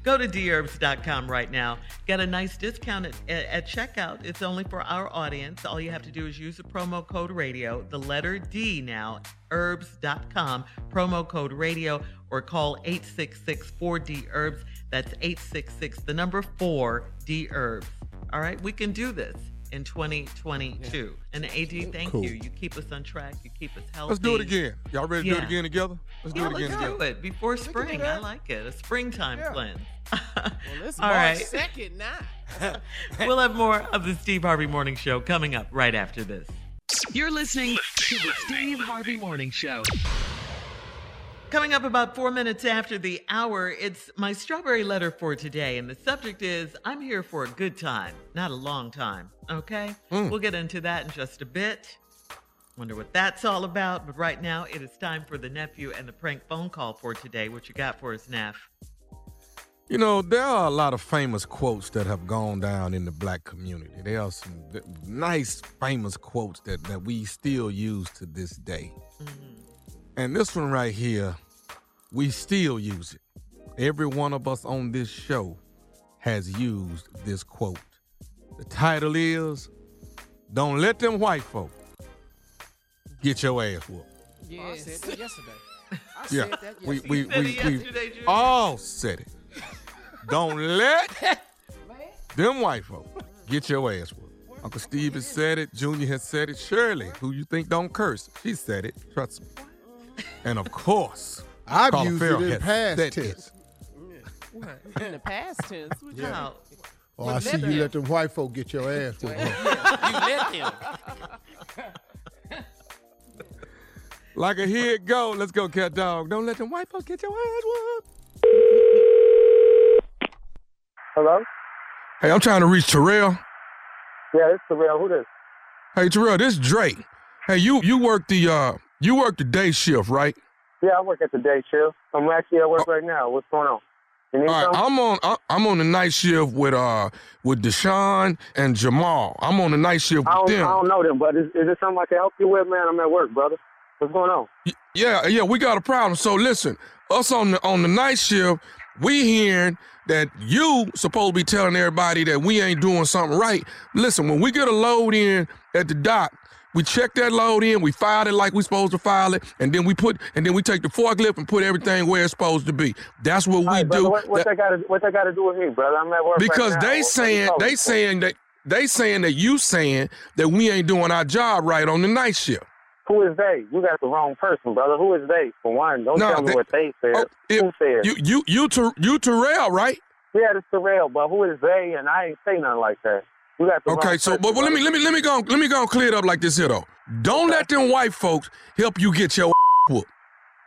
go to d herbs dot com right now. Get a nice discount at, at checkout. It's only for our audience. All you have to do is use the promo code radio, the letter D now, herbs dot com, promo code radio, or call eight six six, four D herbs. That's eight six six, the number four, D-Herbs. All right, we can do this in twenty twenty-two. Yeah. And A D, thank cool. you. You keep us on track. You keep us healthy. Let's do it again. Y'all ready to yeah. do it again together? Let's yeah, do it let's again do together. It before spring. I like it. A springtime yeah. cleanse. Well, it's All March right. second now. We'll have more of the Steve Harvey Morning Show coming up right after this. You're listening to the Steve Harvey Morning Show. Coming up about four minutes after the hour, it's my strawberry letter for today. And the subject is, I'm here for a good time, not a long time. Okay? Mm. We'll get into that in just a bit. Wonder what that's all about. But right now, it is time for the nephew and the prank phone call for today. What you got for us, Neff? You know, there are a lot of famous quotes that have gone down in the black community. There are some nice, famous quotes that, that we still use to this day. Mm-hmm. And this one right here, we still use it. Every one of us on this show has used this quote. The title is, "Don't let them white folk get your ass whooped. Yes. Oh, I said that yesterday. I said yeah. that yesterday. We, we, we, we, yesterday, we all said it. Don't let them white folk get your ass whooped. Uncle Steve has said it. Junior has said it. Shirley, who you think don't curse, she said it. Trust me. And of course, I've Carla used Farrell it in past tense. What? In the past tense? What yeah. y'all? Oh, I see them. You let them white folk get your ass with them. You let them. Like a here it go. Let's go, cat dog. Don't let them white folks get your ass whooped. Hello? Hey, I'm trying to reach Terrell. Yeah, it's Terrell. Who this? Hey, Terrell, this is Drake. Hey, you you work the uh you work the day shift, right? Yeah, I work at the day shift. I'm actually at work oh. right now. What's going on? You need All right, I'm on I, I'm on the night shift with uh with Deshaun and Jamal. I'm on the night shift with I them. I don't know them, but is, is there something I can help you with, man? I'm at work, brother. What's going on? Yeah, yeah, we got a problem. So listen, us on the on the night shift, we hearing that you supposed to be telling everybody that we ain't doing something right. Listen, when we get a load in at the dock, we check that load in, we file it like we supposed to file it, and then we put and then we take the forklift and put everything where it's supposed to be. That's what All we right, do. What, what that, I gotta what I gotta do with me, brother? I'm at work. Because right now. they saying they saying that they saying that you saying that we ain't doing our job right on the night shift. Who is they? You got the wrong person, brother. Who is they? For one, don't no, tell me they, what they said. Oh, it, who said? You, you, you, ter, you Terrell, right? Yeah, it's Terrell, but who is they? And I ain't say nothing like that. You got the okay, wrong so person, but well, let me let me let me go let me go and clear it up like this here though. Don't okay. let them white folks help you get your ass whooped.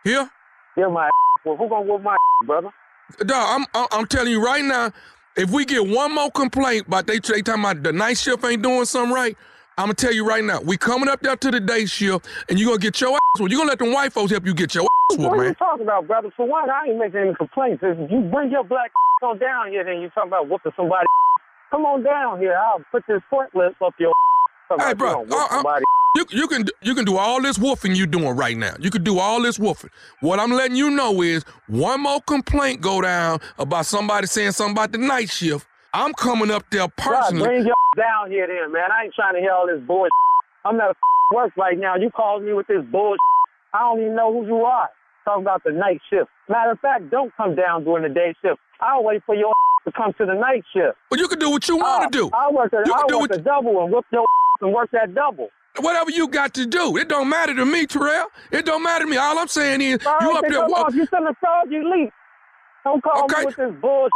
Here? Yeah, my ass whooped. Who gonna whoop my ass, brother? Dog, I'm I'm telling you right now, if we get one more complaint about they they talking about the night shift ain't doing something right. I'm going to tell you right now, we coming up there to the day shift, and you're going to get your ass whooped. You're going to let them white folks help you get your ass whooped, man. What are you talking about, brother? For one, I ain't making any complaints. If you bring your black ass on down here, then you're talking about whooping somebody. Come on down here. I'll put this forklift up your ass. Hey, bro, you, uh, you, you, can, you can do all this woofing you're doing right now. You can do all this woofing. What I'm letting you know is one more complaint go down about somebody saying something about the night shift. I'm coming up there personally. God, bring your down here then, man. I ain't trying to hear all this bullshit. I'm at a work right now. You called me with this bullshit. I don't even know who you are. Talking about the night shift. Matter of fact, don't come down during the day shift. I'll wait for your to come to the night shift. But you can do what you want to uh, do. I work, a, you I work a double and whoop your and work that double. Whatever you got to do. It don't matter to me, Terrell. It don't matter to me. All I'm saying is, all you right, up there. Uh, you send a dog, you leave. Don't call okay. me with this bullshit.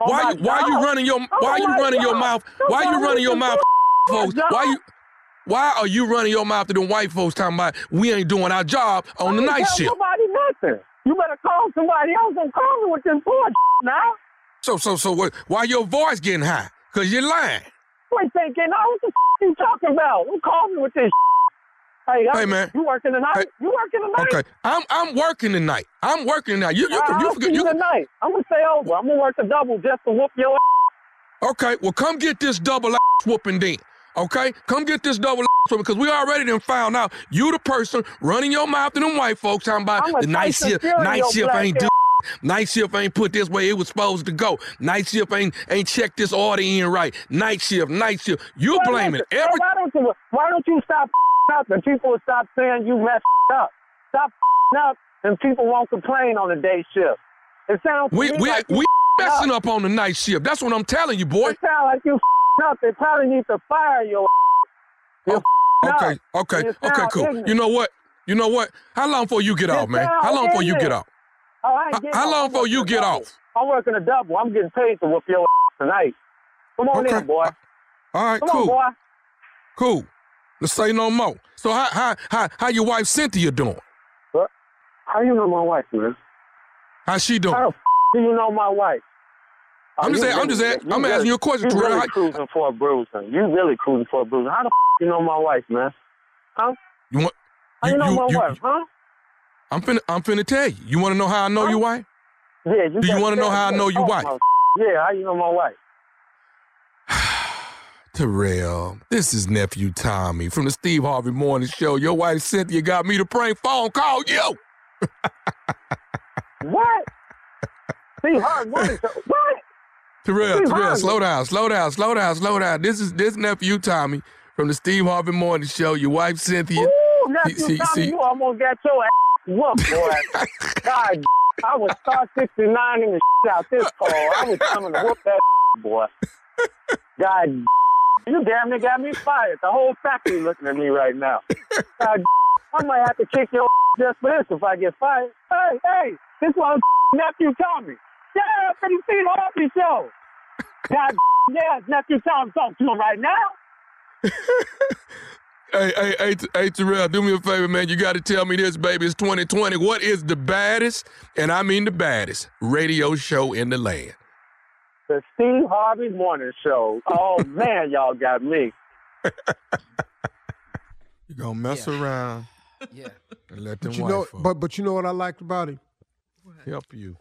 Oh why you why God. you running your why oh you running God. your mouth why you running your mouth folks why you why are you running your mouth to them white folks talking about we ain't doing our job on I the night shift? Nobody nothing. You better call somebody else and call me with this boy now. So so so what? Why your voice getting high? Cause you're lying. Wait thinking, oh, what the f you talking about? Who called me with this? Hey, hey man, you working tonight? Hey. You working tonight? Okay, I'm I'm working tonight. I'm working tonight. You you can you forget you tonight. I'm gonna stay over. I'm gonna work the double just to whoop your ass. Okay, well come get this double ass whooping then. Okay, come get this double ass whooping because we already done found out you the person running your mouth to them white folks talking about the night shift. Night shift ain't do. Night shift ain't put this way it was supposed to go. Night shift ain't ain't checked this order in right. Night shift, night shift. You blaming every. Why don't you why don't you stop? Up and people will stop saying you messed up. Stop up and people won't complain on the day shift. It sounds we we like we messing up. up on the night shift. That's what I'm telling you, boy. It sounds like you up. They probably need to fire your. Oh, okay, up. okay, okay, cool. Ignorant. You know what? You know what? How long before you get off, man? How long before you get off? Oh, I ain't How long before you get double. off? I'm working a double. I'm getting paid to whoop your ass tonight. Come on okay. in, boy. All right, Come cool. On, boy. Cool. Let's say no more. So how how how how your wife Cynthia doing? What? How you know my wife, man? How she doing? How the f do you know my wife? I'm just saying, I'm just asking. I'm asking you a question. You really cruising for a bruising? You really cruising for a bruising? How the f you know my wife, man? Huh? You want? How you know my wife, huh? I'm finna I'm finna tell you. You want to know how I know your wife? Yeah. Do you want to know how I know your wife? Yeah. How you know my wife? Terrell, this is Nephew Tommy from the Steve Harvey Morning Show. Your wife Cynthia got me to prank phone call you. What? Steve Harvey Morning Show. What? Terrell, Steve Terrell, Harvey. slow down, slow down, slow down, slow down. This is this Nephew Tommy from the Steve Harvey Morning Show. Your wife Cynthia Ooh, nephew, see, Tommy, see. You almost got your ass whooped, boy. God, I was star sixty-nine in the shit out this car. I was coming to whoop that boy. God, you damn near got me fired. The whole factory looking at me right now. God, I might have to kick your just for this if I get fired. Hey, hey, this one's nephew Tommy. Yeah, pretty Steve Harvey show. God, yeah, nephew Tommy, talk to him right now. Hey, hey, hey, hey, Terrell, do me a favor, man. You got to tell me this, baby. It's twenty twenty. What is the baddest, and I mean the baddest, radio show in the land? The Steve Harvey Morning Show. Oh, man, y'all got me. You're going to mess yeah. around. Yeah. And let them but you, know, but, but you know what I liked about him? What? Help you.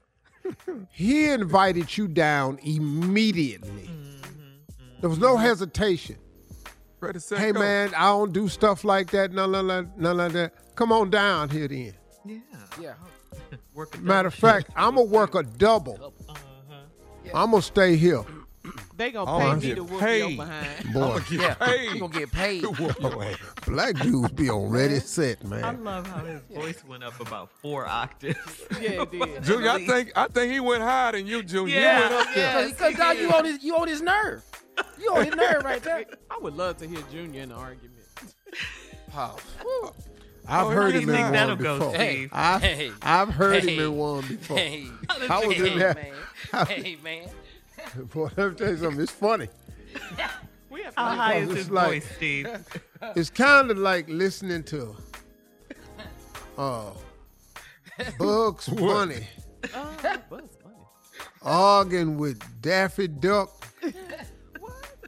He invited you down immediately. Mm-hmm. There was no hesitation. Hey, go. Man, I don't do stuff like that. None, none, none, none like that. Come on down here then. Yeah. yeah. Work a Matter of fact, I'm going to work a double. Uh-huh. Yeah. I'm going to stay here. They going to pay oh, me to whoop your behind. Boy. Get yeah. paid. You going to get paid. Black dudes be on ready set, man. I love how his voice yeah. went up about four octaves. Yeah, it did. Junior, I think, I think he went higher than you, Junior. Yeah. You went up there. Because yeah, you on his, you on his nerve. You on his nerve right there. I would love to hear Junior in an argument. Wow. I've, oh, heard him in one before. Hey, I've, hey, I've heard hey, him in one before. Hey, I was hey, in there. Man. I, hey, man. Boy, let me tell you something. It's funny. We have How high is his like, voice, Steve? It's kind of like listening to uh, Bugs Bunny. Oh, Bugs Bunny. Arguing with Daffy Duck.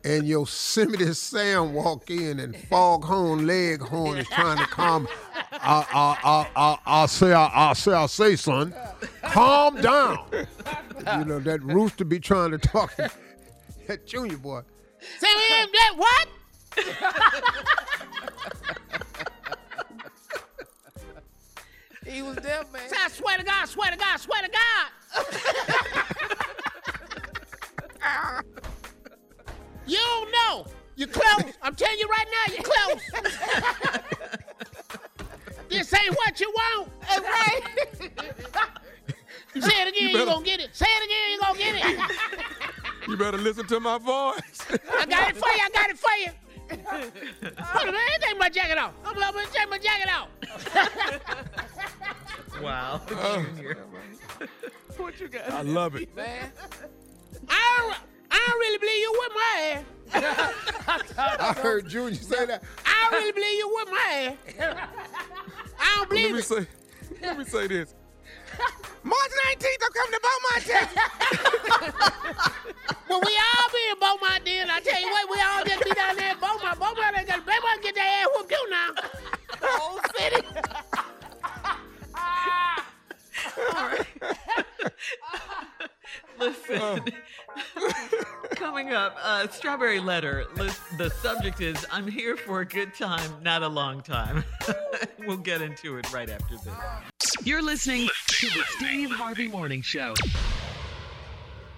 And Yosemite Sam walk in and Foghorn Leghorn is trying to calm. I'll, I'll, I'll, I'll, I'll say, I'll, I'll say, I'll say, son, calm down. You know, that rooster be trying to talk to that Junior boy. Say him that what? He was there, man. So I swear to God, swear to God, swear to God. You don't know. You're close. I'm telling you right now, you're close. This ain't what you want. That's right. Say it again, you you're going to get it. Say it again, you're going to get it. You better listen to my voice. I got it for you. I got it for you. Hold on, man. Take my jacket off. I'm going to take my jacket off. Wow. Oh. What you got? I love it. Man. I don't I don't really believe you with my ass. I heard Junior say that. I don't really believe you with my ass. I don't believe it. Let me say, let me say this. March nineteenth, I'm coming to Beaumont Day. Well, we all be in Beaumont then. I tell you what, we all just be down there in Beaumont. Beaumont ain't got to get their ass whooped you now. The whole city. All right. Listen, oh. Coming up, uh, Strawberry Letter. List, the subject is, I'm here for a good time, not a long time. We'll get into it right after this. You're listening to the Steve Harvey Morning Show.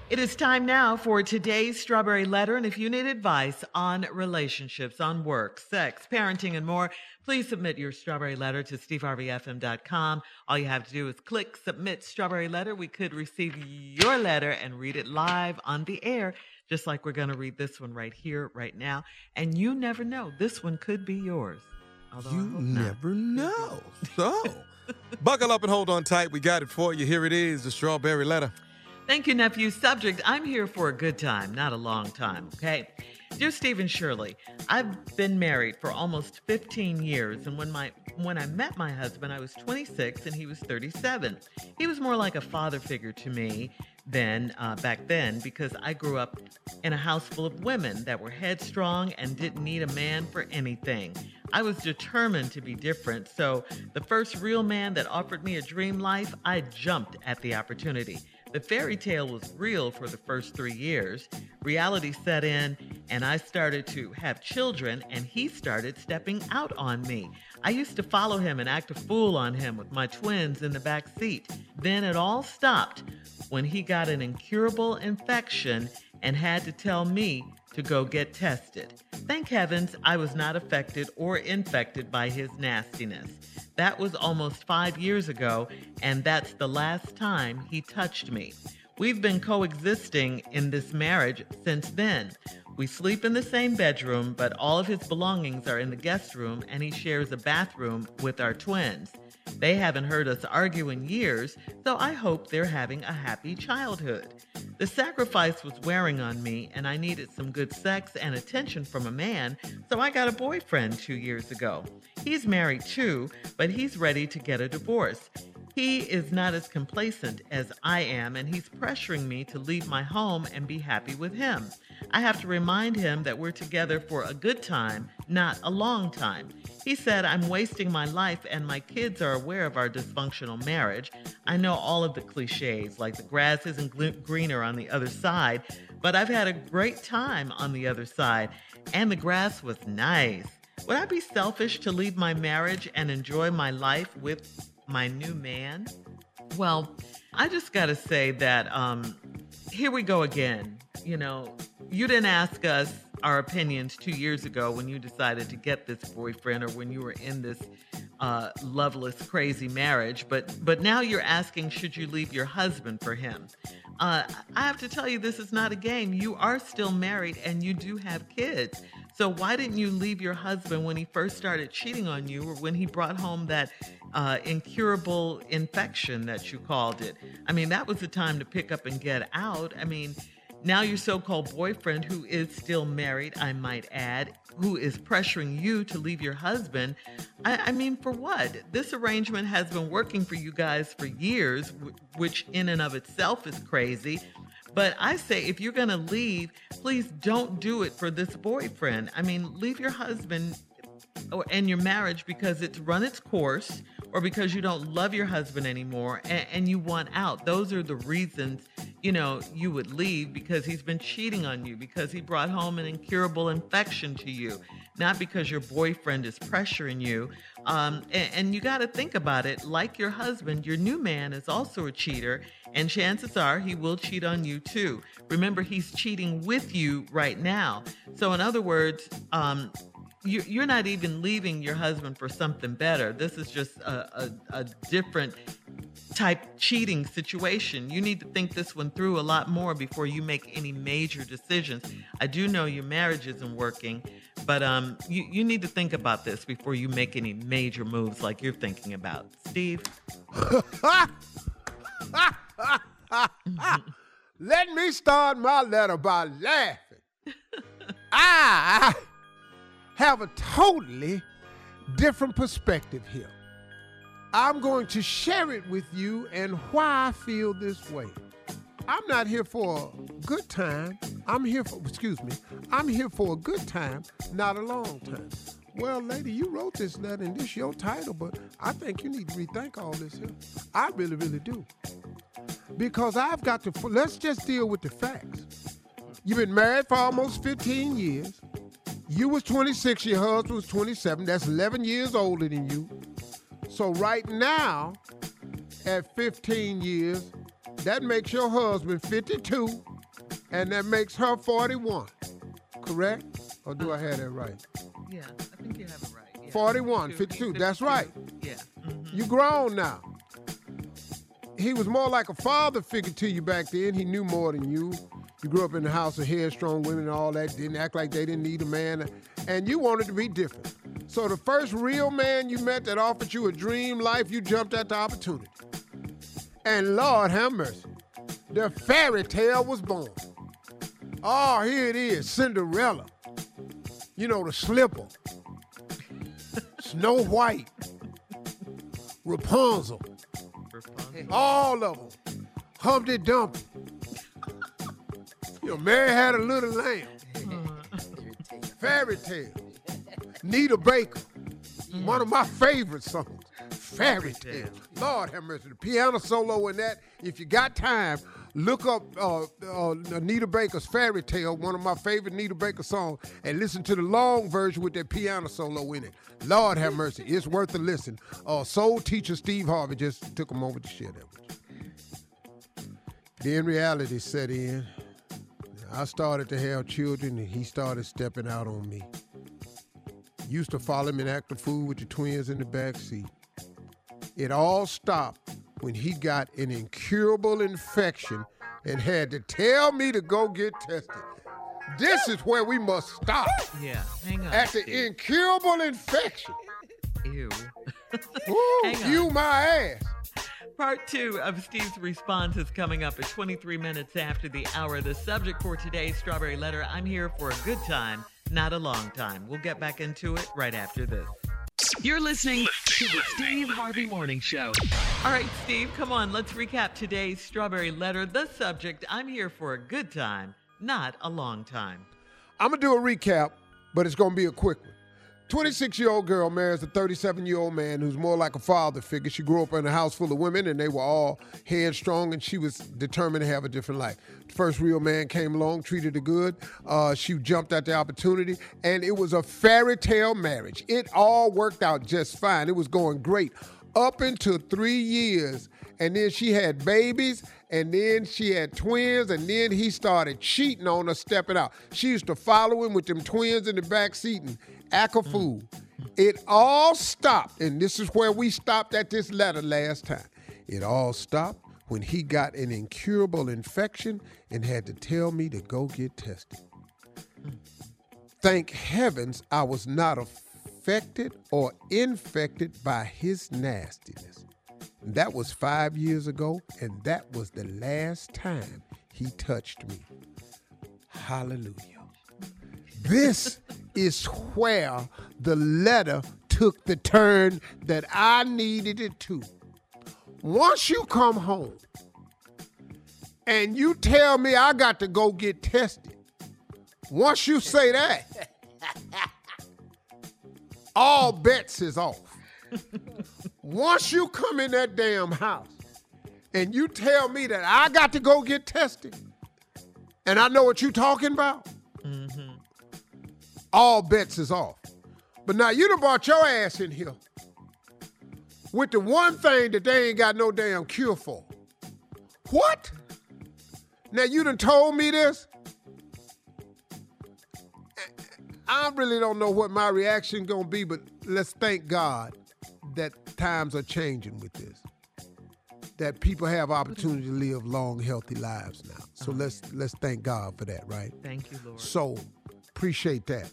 It is time now for today's Strawberry Letter. And if you need advice on relationships, on work, sex, parenting, and more, please submit your Strawberry Letter to steve harvey f m dot com. All you have to do is click Submit Strawberry Letter. We could receive your letter and read it live on the air, just like we're going to read this one right here, right now. And you never know. This one could be yours. Although you never know. So buckle up and hold on tight. We got it for you. Here it is, the Strawberry Letter. Thank you, nephew. Subject, I'm here for a good time, not a long time, okay? Dear Steve and Shirley, I've been married for almost fifteen years, and when my when I met my husband, I was twenty-six and he was thirty-seven. He was more like a father figure to me then, uh, back then, because I grew up in a house full of women that were headstrong and didn't need a man for anything. I was determined to be different, so the first real man that offered me a dream life, I jumped at the opportunity. The fairy tale was real for the first three years. Reality set in, and I started to have children, and he started stepping out on me. I used to follow him and act a fool on him with my twins in the back seat. Then it all stopped when he got an incurable infection and had to tell me to go get tested. Thank heavens I was not affected or infected by his nastiness. That was almost five years ago, and that's the last time he touched me. We've been coexisting in this marriage since then. We sleep in the same bedroom, but all of his belongings are in the guest room, and he shares a bathroom with our twins. They haven't heard us argue in years, so I hope they're having a happy childhood. The sacrifice was wearing on me, and I needed some good sex and attention from a man, so I got a boyfriend two years ago. He's married too, but he's ready to get a divorce. He is not as complacent as I am, and he's pressuring me to leave my home and be happy with him. I have to remind him that we're together for a good time, not a long time. He said I'm wasting my life, and my kids are aware of our dysfunctional marriage. I know all of the cliches, like the grass isn't greener on the other side, but I've had a great time on the other side, and the grass was nice. Would I be selfish to leave my marriage and enjoy my life with my new man? Well, I just got to say that um, here we go again. You know, you didn't ask us our opinions two years ago when you decided to get this boyfriend or when you were in this uh, loveless, crazy marriage. But but now you're asking, should you leave your husband for him? Uh, I have to tell you, this is not a game. You are still married and you do have kids. So why didn't you leave your husband when he first started cheating on you or when he brought home that uh, incurable infection that you called it? I mean, that was the time to pick up and get out. I mean, now your so-called boyfriend, who is still married, I might add, who is pressuring you to leave your husband. I, I mean, for what? This arrangement has been working for you guys for years, which in and of itself is crazy. But I say, if you're going to leave, please don't do it for this boyfriend. I mean, leave your husband or and your marriage because it's run its course or because you don't love your husband anymore and, and you want out. Those are the reasons, you know, you would leave, because he's been cheating on you, because he brought home an incurable infection to you, not because your boyfriend is pressuring you. Um, and, and you got to think about it. Like your husband, your new man is also a cheater, and chances are he will cheat on you too. Remember, he's cheating with you right now. So in other words, um, you, you're not even leaving your husband for something better. This is just a, a, a different type cheating situation. You need to think this one through a lot more before you make any major decisions. I do know your marriage isn't working, but um, you, you need to think about this before you make any major moves like you're thinking about. Steve? Let me start my letter by laughing. I have a totally different perspective here. I'm going to share it with you and why I feel this way. I'm not here for a good time. I'm here for, excuse me, I'm here for a good time, not a long time. Well, lady, you wrote this letter and this your title, but I think you need to rethink all this here. I really, really do. Because I've got to, let's just deal with the facts. You've been married for almost fifteen years. You was twenty-six, your husband was twenty-seven. That's eleven years older than you. So right now, at fifteen years, that makes your husband fifty-two, and that makes her forty-one, correct? Or do um, I have that right? Yeah, I think you have it right. Yeah. forty-one, fifty-two, fifty-two, that's right. Yeah. Mm-hmm. You grown now. He was more like a father figure to you back then. He knew more than you. You grew up in the house of headstrong women and all that, didn't act like they didn't need a man, and you wanted to be different. So the first real man you met that offered you a dream life, you jumped at the opportunity. And Lord have mercy, the fairy tale was born. Oh, here it is, Cinderella. You know, the slipper. Snow White. Rapunzel. Rapunzel. All of them. Humpty Dumpty. You know, Mary had a little lamb. Fairy tale. Nita Baker, mm. one of my favorite songs, Fairy Tale. Lord have mercy, the piano solo in that. If you got time, look up uh, uh, Nita Baker's Fairy Tale, one of my favorite Nita Baker songs, and listen to the long version with that piano solo in it. Lord have mercy, it's worth a listen. Uh, soul teacher Steve Harvey just took a moment to share that with you. Then reality set in. I started to have children, and he started stepping out on me. Used to follow him and act the fool with the twins in the back seat. It all stopped when he got an incurable infection and had to tell me to go get tested. This is where we must stop. Yeah, hang on. At the dude. incurable infection. Ew. Ooh, you my ass. Part two of Steve's response is coming up at twenty-three minutes after the hour. The subject for today's Strawberry Letter: I'm here for a good time, not a long time. We'll get back into it right after this. You're listening to the Steve Harvey Morning Show. All right, Steve, come on. Let's recap today's Strawberry Letter. The subject: I'm here for a good time, not a long time. I'm going to do a recap, but it's going to be a quick one. twenty-six-year-old girl marries a thirty-seven-year-old man who's more like a father figure. She grew up in a house full of women, and they were all headstrong, and she was determined to have a different life. The first real man came along, treated her good. Uh, she jumped at the opportunity, and it was a fairy tale marriage. It all worked out just fine. It was going great up until three years, and then she had babies, and then she had twins, and then he started cheating on her, stepping out. She used to follow him with them twins in the back seat and act a fool. It all stopped, and this is where we stopped at this letter last time. It all stopped when he got an incurable infection and had to tell me to go get tested. Thank heavens I was not affected or infected by his nastiness. That was five years ago, and that was the last time he touched me. Hallelujah. This is where the letter took the turn that I needed it to. Once you come home and you tell me I got to go get tested, once you say that, all bets is off. Once you come in that damn house and you tell me that I got to go get tested and I know what you're talking about, mm-hmm. all bets is off. But now you done brought your ass in here with the one thing that they ain't got no damn cure for. What? Now you done told me this? I really don't know what my reaction gonna be, but let's thank God that times are changing with this, that people have opportunity to live long, healthy lives now. So okay. let's let's thank God for that, right? Thank you, Lord. So appreciate that.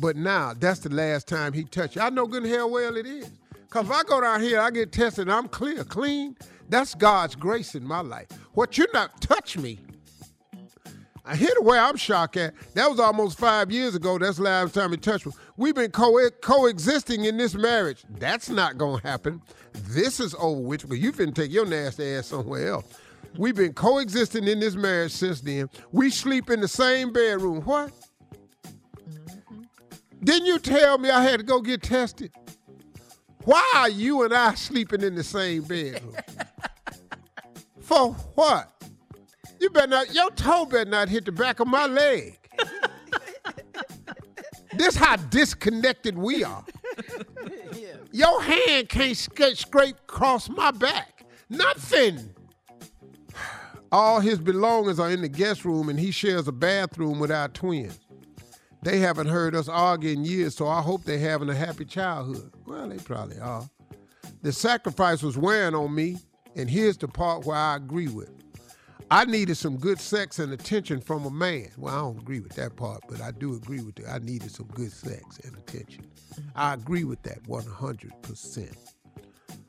But now, that's the last time he touched you. I know good and hell well it is. Because if I go down here, I get tested, and I'm clear, clean. That's God's grace in my life. What you not touch me. I hear the way I'm shocked at. That was almost five years ago. That's the last time he touched me. We've been co- coexisting in this marriage. That's not going to happen. This is over with, but you finna take your nasty ass somewhere else. We've been coexisting in this marriage since then. We sleep in the same bedroom. What? Mm-hmm. Didn't you tell me I had to go get tested? Why are you and I sleeping in the same bedroom? For what? You better not, your toe better not hit the back of my leg. This how disconnected we are. Yeah. Your hand can't sca- scrape across my back. Nothing. All his belongings are in the guest room, and he shares a bathroom with our twins. They haven't heard us argue in years, so I hope they're having a happy childhood. Well, they probably are. The sacrifice was wearing on me, and here's the part where I agree with. I needed some good sex and attention from a man. Well, I don't agree with that part, but I do agree with that. I needed some good sex and attention. I agree with that one hundred percent.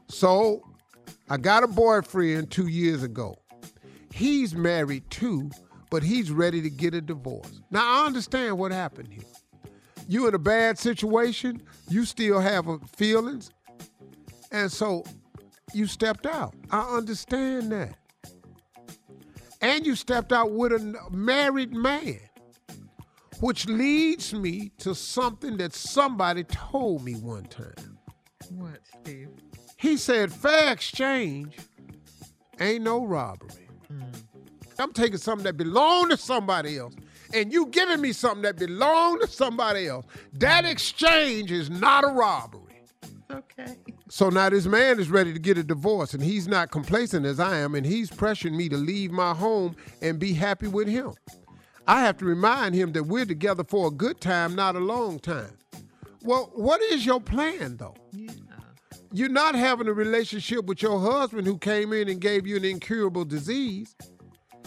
So I got a boyfriend two years ago. He's married too, but he's ready to get a divorce. Now, I understand what happened here. You in a bad situation. You still have feelings. And so you stepped out. I understand that. And you stepped out with a married man, which leads me to something that somebody told me one time. What, Steve? He said, fair exchange ain't no robbery. Mm. I'm taking something that belonged to somebody else, and you giving me something that belonged to somebody else. That exchange is not a robbery. Okay. So now this man is ready to get a divorce, and he's not complacent as I am, and he's pressuring me to leave my home and be happy with him. I have to remind him that we're together for a good time, not a long time. Well, what is your plan, though? Yeah. You're not having a relationship with your husband who came in and gave you an incurable disease.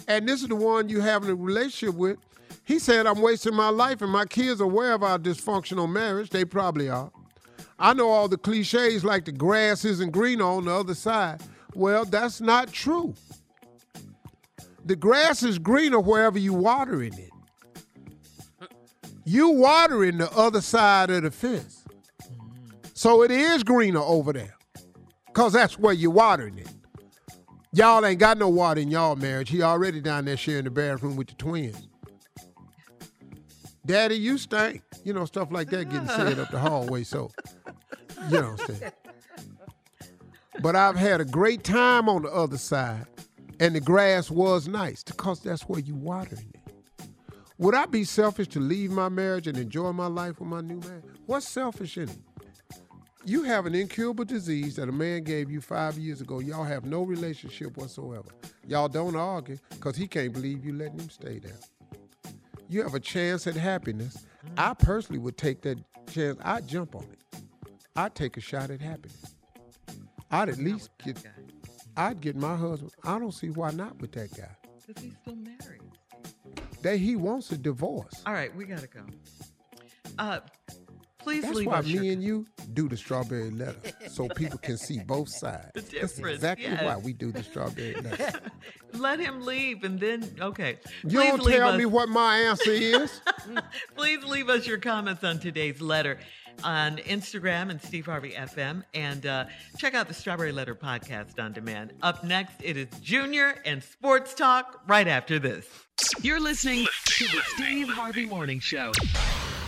And this is the one you're having a relationship with. He said, I'm wasting my life, and my kids are aware of our dysfunctional marriage. They probably are. I know all the cliches like the grass isn't greener on the other side. Well, that's not true. The grass is greener wherever you watering it. You watering the other side of the fence. So it is greener over there, because that's where you're watering it. Y'all ain't got no water in y'all marriage. He already down there sharing the bathroom with the twins. Daddy, you stink. You know, stuff like that getting said up the hallway. So, you know what I'm saying? But I've had a great time on the other side, and the grass was nice, because that's where you're watering it. Would I be selfish to leave my marriage and enjoy my life with my new man? What's selfish in it? You have an incurable disease that a man gave you five years ago. Y'all have no relationship whatsoever. Y'all don't argue because he can't believe you letting him stay there. You have a chance at happiness. I personally would take that chance. I'd jump on it. I'd take a shot at happiness. I'd at least get, I'd get my husband. I don't see why not with that guy. Because he's still married. That he wants a divorce. All right, we got to go. Uh... Please That's why me sugar. and you do the strawberry letter, so people can see both sides. The difference. That's exactly yes. why we do the strawberry letter. Let him leave and then, okay. You Please don't tell us. me what my answer is. Please leave us your comments on today's letter on Instagram and Steve Harvey F M. And uh, check out the Strawberry Letter podcast on demand. Up next, it is Junior and Sports Talk right after this. You're listening to the Steve Harvey Morning Show.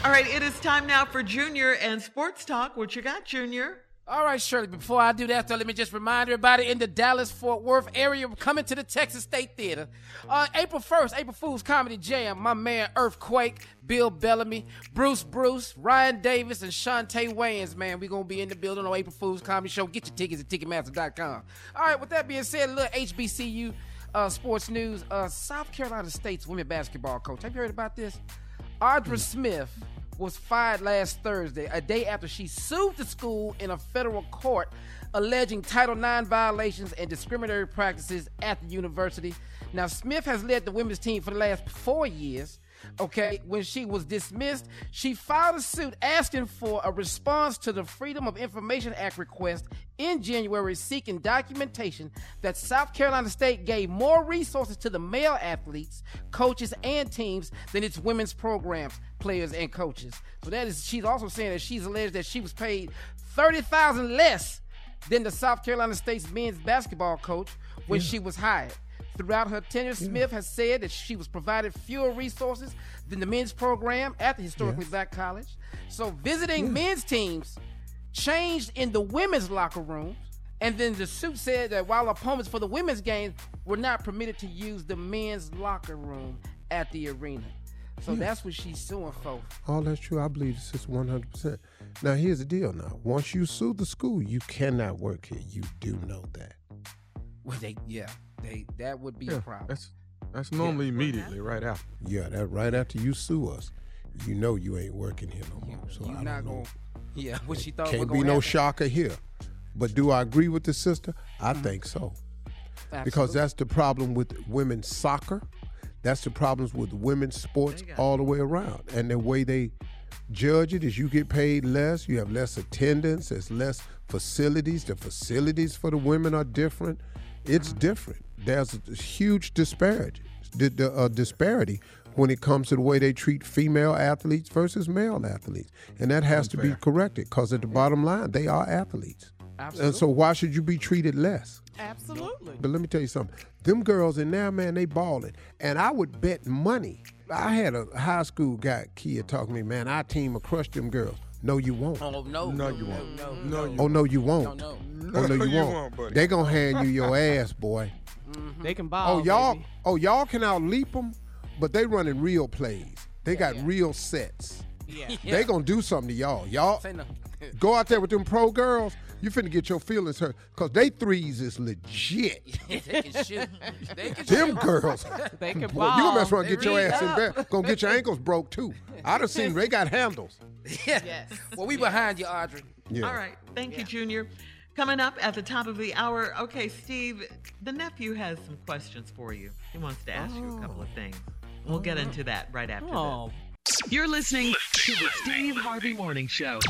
All right, it is time now for Junior and Sports Talk. What you got, Junior? All right, Shirley, before I do that, though, let me just remind everybody in the Dallas-Fort Worth area, we're coming to the Texas State Theater. Uh, April first, April Fool's Comedy Jam, my man Earthquake, Bill Bellamy, Bruce Bruce, Ryan Davis, and Shantae Wayans, man. We're going to be in the building on April Fool's Comedy Show. Get your tickets at Ticketmaster dot com. All right, with that being said, a little H B C U uh, sports news. Uh, South Carolina State's women basketball coach. Have you heard about this? Audra Smith was fired last Thursday, a day after she sued the school in a federal court alleging Title nine violations and discriminatory practices at the university. Now, Smith has led the women's team for the last four years. Okay, when she was dismissed, she filed a suit asking for a response to the Freedom of Information Act request in January, seeking documentation that South Carolina State gave more resources to the male athletes, coaches, and teams than its women's programs, players, and coaches. So that is, she's also saying that she's alleged that she was paid thirty thousand dollars less than the South Carolina State's men's basketball coach when yeah. she was hired. Throughout her tenure, Smith yeah. has said that she was provided fewer resources than the men's program at the historically yes. black college. So visiting yeah. men's teams changed in the women's locker room. And then the suit said that while opponents for the women's games were not permitted to use the men's locker room at the arena. So yeah. that's what she's suing for. Oh, that's true. I believe this is one hundred percent. Now, here's the deal now. Once you sue the school, you cannot work here. You do know that. Well, they, yeah. They, that would be yeah, a problem. That's, that's normally yeah. immediately right after. Yeah, that right after you sue us, you know you ain't working here no more. Yeah, so I don't know. Gonna, yeah, what she thought. Can't be happen. no shocker here. But do I agree with the sister? I mm-hmm. think so. Absolutely. Because that's the problem with women's soccer. That's the problems with women's sports all the way around. And the way they judge it is you get paid less, you have less attendance, there's less facilities. The facilities for the women are different. It's different. There's a huge disparity, the uh, disparity when it comes to the way they treat female athletes versus male athletes. And that has Unfair. to be corrected because at the bottom line, they are athletes. Absolutely. And so why should you be treated less? Absolutely. But let me tell you something. Them girls in there, man, they balling. And I would bet money. I had a high school guy kid talk to me, man, our team will crush them girls. No, you won't. Oh, no. No, you won't. No, no, no. Oh, no, you won't. No, no. Oh, no, you won't. won't They're going to hand you your ass, boy. Mm-hmm. They can ball, oh, y'all, baby. Oh, y'all can outleap them, but they running real plays. They yeah, got yeah. real sets. Yeah. They're going to do something to y'all. Y'all go out there with them pro girls. You finna get your feelings hurt because they threes is legit. They can shoot. They can Them shoot. girls. They can ball. You gonna mess around and get your ass up. in bed. Gonna get your ankles broke too. I done seen they got handles. Yeah. Yes. Well, we yes. behind you, Audrey. Yeah. All right. Thank yeah. you, Junior. Coming up at the top of the hour, okay, Steve, the nephew has some questions for you. He wants to ask oh. you a couple of things. We'll oh. get into that right after oh. this. You're listening to the Steve Harvey Morning Show.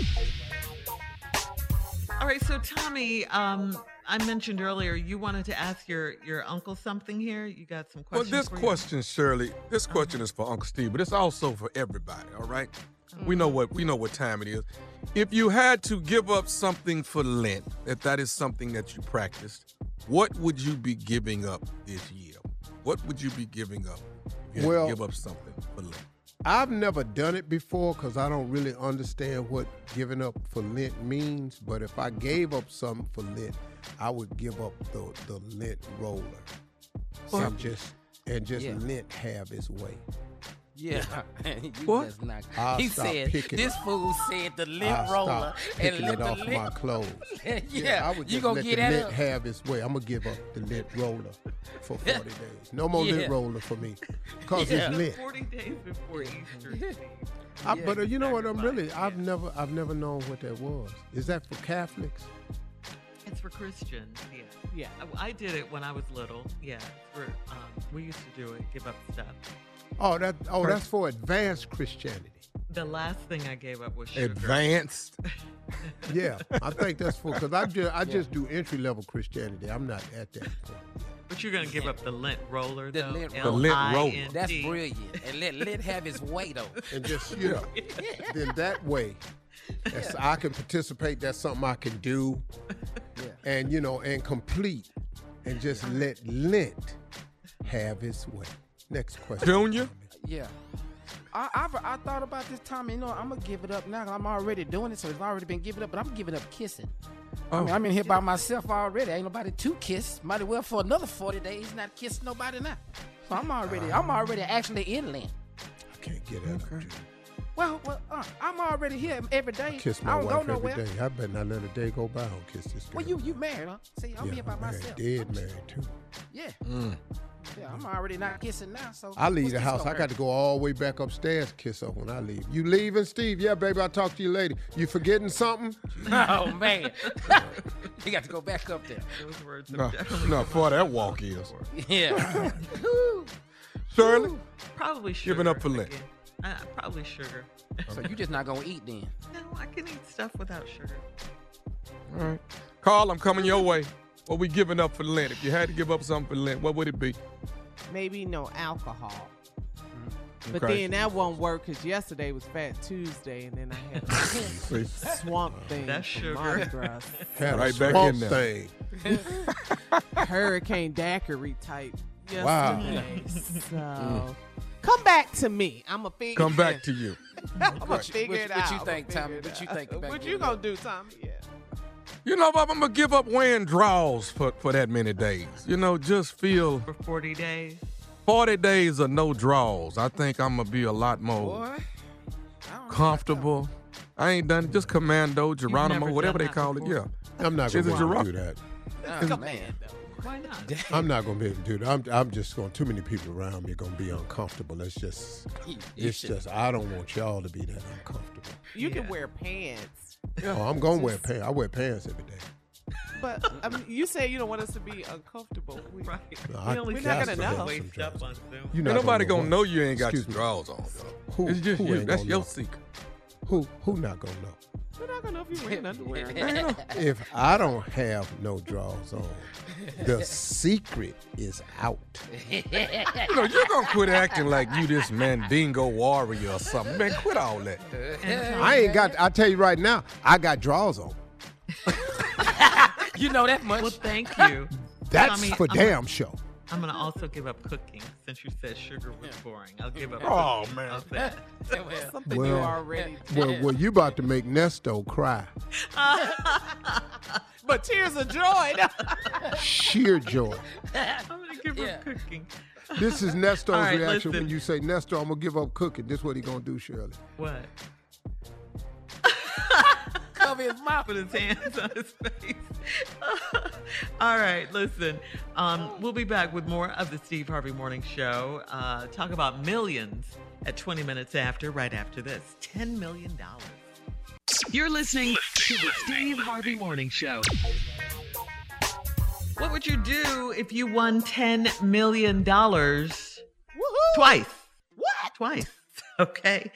All right, so Tommy, um, I mentioned earlier you wanted to ask your, your uncle something here. You got some questions. Well, this for question, you? Shirley, this okay. question is for Uncle Steve, but it's also for everybody, all right? Mm. We know what we know what time it is. If you had to give up something for Lent, if that is something that you practiced, what would you be giving up this year? What would you be giving up? If you well, had to give up something for Lent. I've never done it before because I don't really understand what giving up for Lent means. But if I gave up something for Lent, I would give up the the Lent roller well, and just and just yeah. Lent have its way. Yeah. you what? Not. He said, this up. fool said the lint I'll roller and let it the off lint... my clothes. yeah. yeah. I would just you gonna let get the that lint up? have its way. I'm going to give up the lint roller for forty days. No more yeah. lint roller for me because yeah. it's lint. forty days before Easter. yeah. I, but uh, you know what? I'm really, yeah. I've never, I've never known what that was. Is that for Catholics? It's for Christians, yeah. Yeah. I, I did it when I was little. Yeah. For, um, we used to do it, give up stuff. Oh, that oh, that's for advanced Christianity. The last thing I gave up was sugar. Advanced? yeah, I think that's for, because I just, I just yeah. do entry-level Christianity. I'm not at that point. But you're going to give up the lint roller, the though. Lint roller. The lint roller. That's brilliant. And let lint have his way, though. And just, you know, then that way, that's, yeah. I can participate. That's something I can do. Yeah. And, you know, and complete. And just let lint have its way. Next question. Junior? Yeah. I, I've, I thought about this, Tommy. You know, I'm going to give it up now. I'm already doing it, so it's already been given up, but I'm giving up kissing. Oh. I mean, I'm in here by myself already. Ain't nobody to kiss. Might as well for another forty days not kiss nobody now. So I'm already, um, I'm already actually in Lent. I can't get out okay. of it. Well, well uh, I'm already here every day. I kiss my I don't wife go every day. I better not let a day go by. I don't kiss this girl. Well, you, you married, huh? See, I'm yeah, here by I'm myself. Dead I'm married, too. Yeah. Mm. Yeah, I'm already not kissing now. So I leave the house. I got to go all the way back upstairs, kiss her when I leave. You leaving, Steve? Yeah, baby, I'll talk to you later. You forgetting something? Oh, man. You got to go back up there. Those words no, no far that walk is. Yeah. Shirley? Probably sugar. Giving up for Lent. Uh, probably sugar. So you just not going to eat then? No, I can eat stuff without sugar. All right. Carl, I'm coming your way. What we giving up for Lent? If you had to give up something for Lent, what would it be? Maybe no alcohol. Mm-hmm. But okay. then that won't work because yesterday was Fat Tuesday, and then I had a swamp thing. That's sugar. Had right back in there. Hurricane daiquiri type. Yesterday. Wow. So mm. come back to me. I'm a figure. Come back to you. I'm gonna figure it out. What you think, Tommy? What you think? What you gonna do, Tommy? Yeah. You know, Bob, I'm going to give up wearing draws for, for that many days. You know, just feel... For forty days? forty days of no draws. I think I'm going to be a lot more Boy, I comfortable. I ain't done it. Just Commando, Geronimo, whatever they call before. it. Yeah. I'm not going to do that. Oh, man. Why not? I'm not going to be able to do that. I'm, I'm just going... Too many people around me are going to be uncomfortable. That's just... It's just... I don't want y'all to be that uncomfortable. You yeah. can wear pants. Yeah. Oh, I'm gonna Just, wear pants. I wear pants every day. But I mean, you say you don't want us to be uncomfortable. We, right. No, we only, we're not gonna know. You know, nobody gonna know you ain't got your drawers on. Though. Who? It's just who you. That's your secret. Who? Who not gonna know? We're not gonna know if you're wearing underwear. Man, if I don't have no drawers on, the secret is out. You know, you're gonna quit acting like you this Mandingo warrior or something. Man, quit all that. I ain't got. I tell you right now, I got drawers on. You know that much. Well, thank you. That's Tommy, for I'm damn sure. I'm gonna also give up cooking since you said sugar was boring. I'll give up. Oh cooking. man, that. Well, something well, you already. Well, well, you about to make Nesto cry. But tears of joy. Sheer joy. I'm gonna give yeah. up cooking. This is Nesto's right, reaction listen. when you say Nesto, I'm gonna give up cooking. This is what he gonna do, Shirley. What? Harvey is mopping his hands on his face. All right, listen. Um, we'll be back with more of the Steve Harvey Morning Show. Uh, talk about millions at twenty minutes after, right after this. ten million dollars. You're listening to the Steve Harvey Morning Show. What would you do if you won ten million dollars? Woo-hoo. Twice. What? Twice. Okay.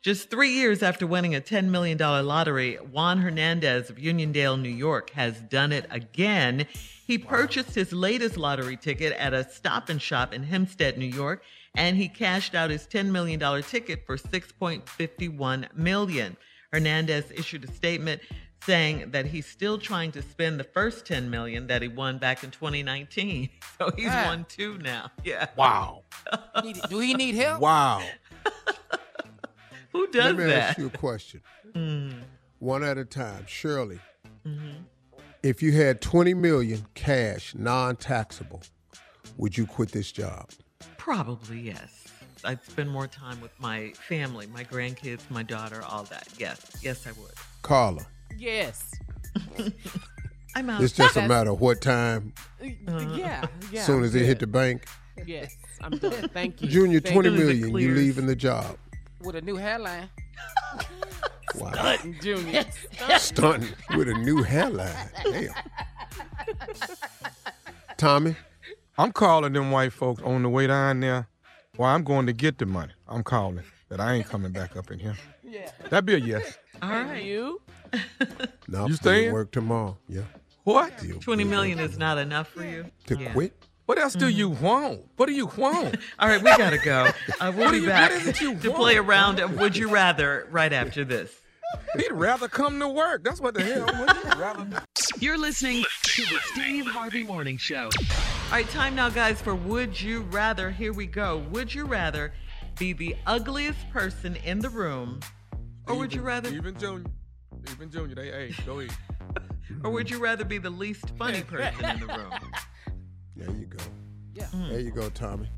Just three years after winning a ten million dollars lottery, Juan Hernandez of Uniondale, New York, has done it again. He purchased his latest lottery ticket at a Stop and Shop in Hempstead, New York, and he cashed out his ten million dollars ticket for six point five one million dollars. Hernandez issued a statement saying that he's still trying to spend the first ten million dollars that he won back in twenty nineteen. So he's yeah. won two now. Yeah. Wow. Do he need help? Wow. Who does that? Let me that? ask you a question. Mm. One at a time. Shirley, mm-hmm. if you had twenty million dollars cash, non-taxable, would you quit this job? Probably, yes. I'd spend more time with my family, my grandkids, my daughter, all that. Yes. Yes, I would. Carla. Yes. I'm out. It's just a matter of what time. Uh, yeah. yeah. As soon as it hit the bank. Yes. I'm done. Thank you. Junior, Thank twenty million, you leaving the job. With a new hairline. Wow. Stunting, Junior. Stunting. Stunting with a new hairline. Damn. Tommy? I'm calling them white folks on the way down there. Well, I'm going to get the money. I'm calling that I ain't coming back up in here. Yeah. That'd be a yes. All right. You? No, you staying? Work tomorrow. Yeah. What? twenty million is not enough for you? To yeah. quit? What else mm-hmm. do you want? What do you want? All right, we got to go. Uh, we'll be back to want? play a round of Would You Rather right after this. He'd rather come to work. That's what the hell. Would rather... You're listening to the Steve Harvey Morning Show. All right, time now, guys, for Would You Rather. Here we go. Would you rather be the ugliest person in the room, or even, would you rather... Even Junior. Even Junior. They, hey, go eat. Or would you rather be the least funny person in the room? There you go. Yeah. Mm. There you go, Tommy.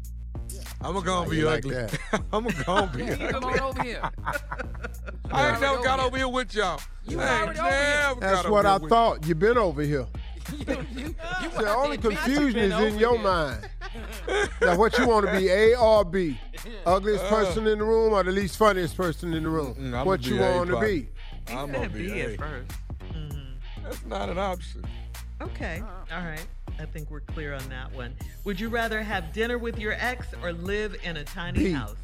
Yeah. I'm going to oh, be ugly. Like I'm going to be ugly. Come on over here. I ain't never got over here with y'all. You already over here. That's what I thought. You been over here. you, you, you the only confusion is in your here. mind. Now, what you want to be, A or B? Ugliest uh, person in the room or the least funniest person in the room? Mm, what you want to be? I'm going to be, be at first. Mm-hmm. That's not an option. Okay. Uh-huh. All right. I think we're clear on that one. Would you rather have dinner with your ex or live in a tiny B. house?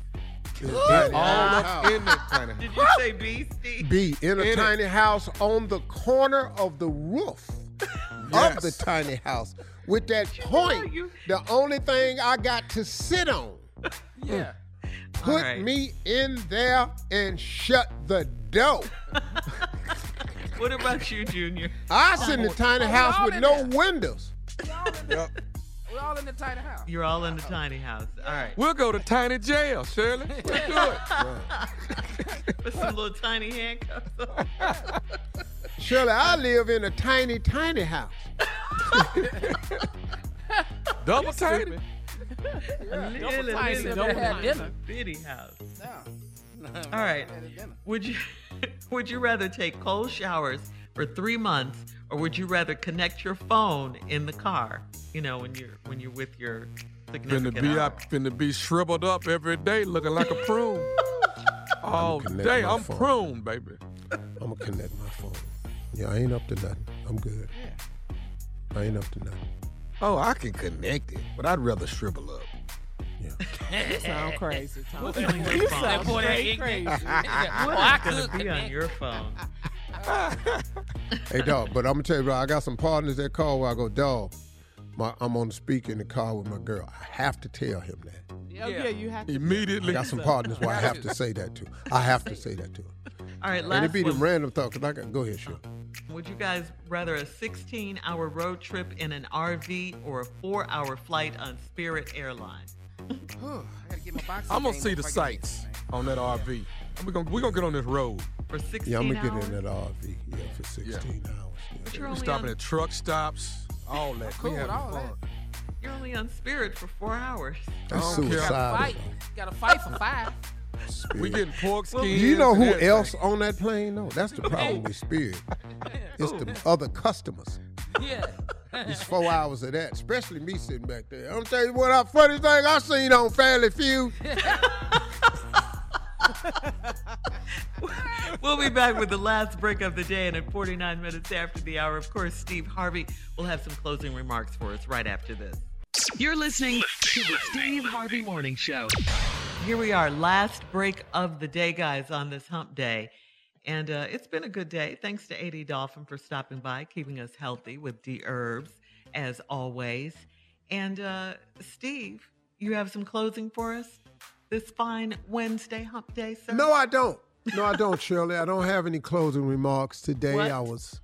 Tiny All up in the tiny house. Did you say B, Steve? B, in a in tiny it. house on the corner of the roof yes. of the tiny house. With that you point, you... the only thing I got to sit on. Yeah. Put right. me in there and shut the door. What about you, Junior? I sit oh, in the tiny oh, house with no there. windows. We're all, the, we're all in the tiny house. You're all in the Uh-oh. tiny house. All right. We'll go to tiny jail, Shirley. We'll do it. Put some little tiny handcuffs on. Shirley, I live in a tiny, tiny house. Double tiny. Yeah. Little, Double tiny. Little, Double tiny. Double bitty house. No. no all right. Would you, would you rather take cold showers for three months, or would you rather connect your phone in the car? You know, when you're when you're with your significant other. Finna be, up, finna be shriveled up every day, looking like a prune. All day, I'm phone. prune, baby. I'ma connect my phone. Yeah, I ain't up to nothing. I'm good. Yeah. I ain't up to nothing. Oh, I can connect it, but I'd rather shrivel up. Yeah. You sound crazy, Tom. You sound crazy. crazy. What I could be connect. on your phone. Hey, dog, but I'm going to tell you, bro, I got some partners that call where I go, dog, my, I'm on the speaker in the car with my girl. I have to tell him that. Yeah, yeah you have to. Immediately. I got some partners where I have to say that to. I have to say that to him. All right, last And it be one. them random thoughts. I got, go ahead, Sean. Would you guys rather a sixteen-hour road trip in an R V or a four-hour flight on Spirit Airlines? I'm going to see the sights on that R V. We're going we're gonna to get on this road. For sixteen yeah, I'm going to get in that R V. Yeah, for sixteen yeah. hours. Yeah. But you're only stopping on... at truck stops, all that. Cool with all fun. that. You're only on Spirit for four hours. That's suicidal. You got to fight for five. Spirit. We getting pork skins. Well, do you know who else on that plane? No, that's the problem with Spirit. It's Ooh. the other customers. Yeah. It's four hours of that, especially me sitting back there. I'm telling you what, the funniest thing I seen on Family Feud. We'll be back with the last break of the day, and at forty-nine minutes after the hour, of course, Steve Harvey will have some closing remarks for us right after this. You're listening to the Steve Harvey Morning Show. Here we are, last break of the day, guys, on this hump day. And uh, it's been a good day. Thanks to A D. Dolphin for stopping by, keeping us healthy with D-Herbs, as always. And uh, Steve, you have some closing for us this fine Wednesday hump day, sir? No, I don't. No, I don't, Shirley. I don't have any closing remarks today. What? I was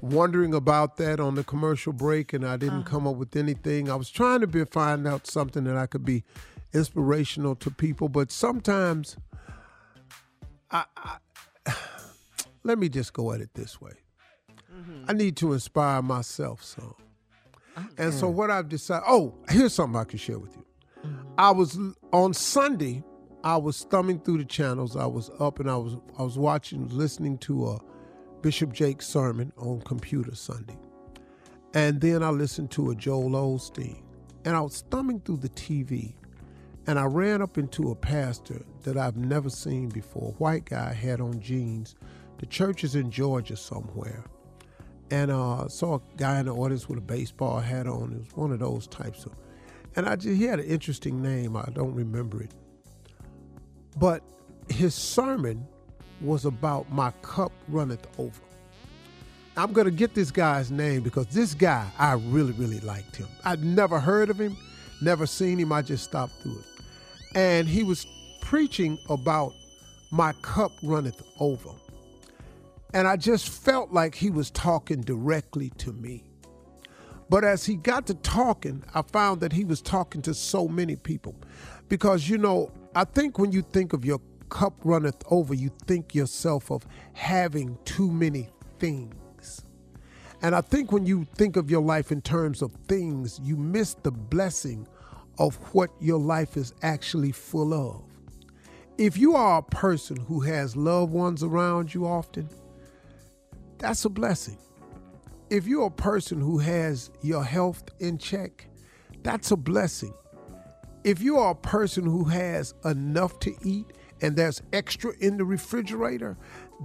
wondering about that on the commercial break, and I didn't uh-huh. come up with anything. I was trying to be, find out something that I could be inspirational to people, but sometimes I... I let me just go at it this way. Mm-hmm. I need to inspire myself some. Okay. And so what I've decided, oh, here's something I can share with you. Mm-hmm. I was, on Sunday, I was thumbing through the channels. I was up and I was I was watching, listening to a Bishop Jake sermon on computer Sunday. And then I listened to a Joel Osteen. And I was thumbing through the T V, and I ran up into a pastor that I've never seen before. A white guy, had on jeans. The church is in Georgia somewhere. And I uh, saw a guy in the audience with a baseball hat on. It was one of those types of, and I just, he had an interesting name. I don't remember it. But his sermon was about my cup runneth over. I'm gonna get this guy's name because this guy, I really, really liked him. I'd never heard of him, never seen him. I just stopped through it. And he was preaching about my cup runneth over. And I just felt like he was talking directly to me. But as he got to talking, I found that he was talking to so many people. Because, you know, I think when you think of your cup runneth over, you think yourself of having too many things. And I think when you think of your life in terms of things, you miss the blessing of what your life is actually full of. If you are a person who has loved ones around you often, that's a blessing. If you're a person who has your health in check, that's a blessing. If you are a person who has enough to eat and there's extra in the refrigerator,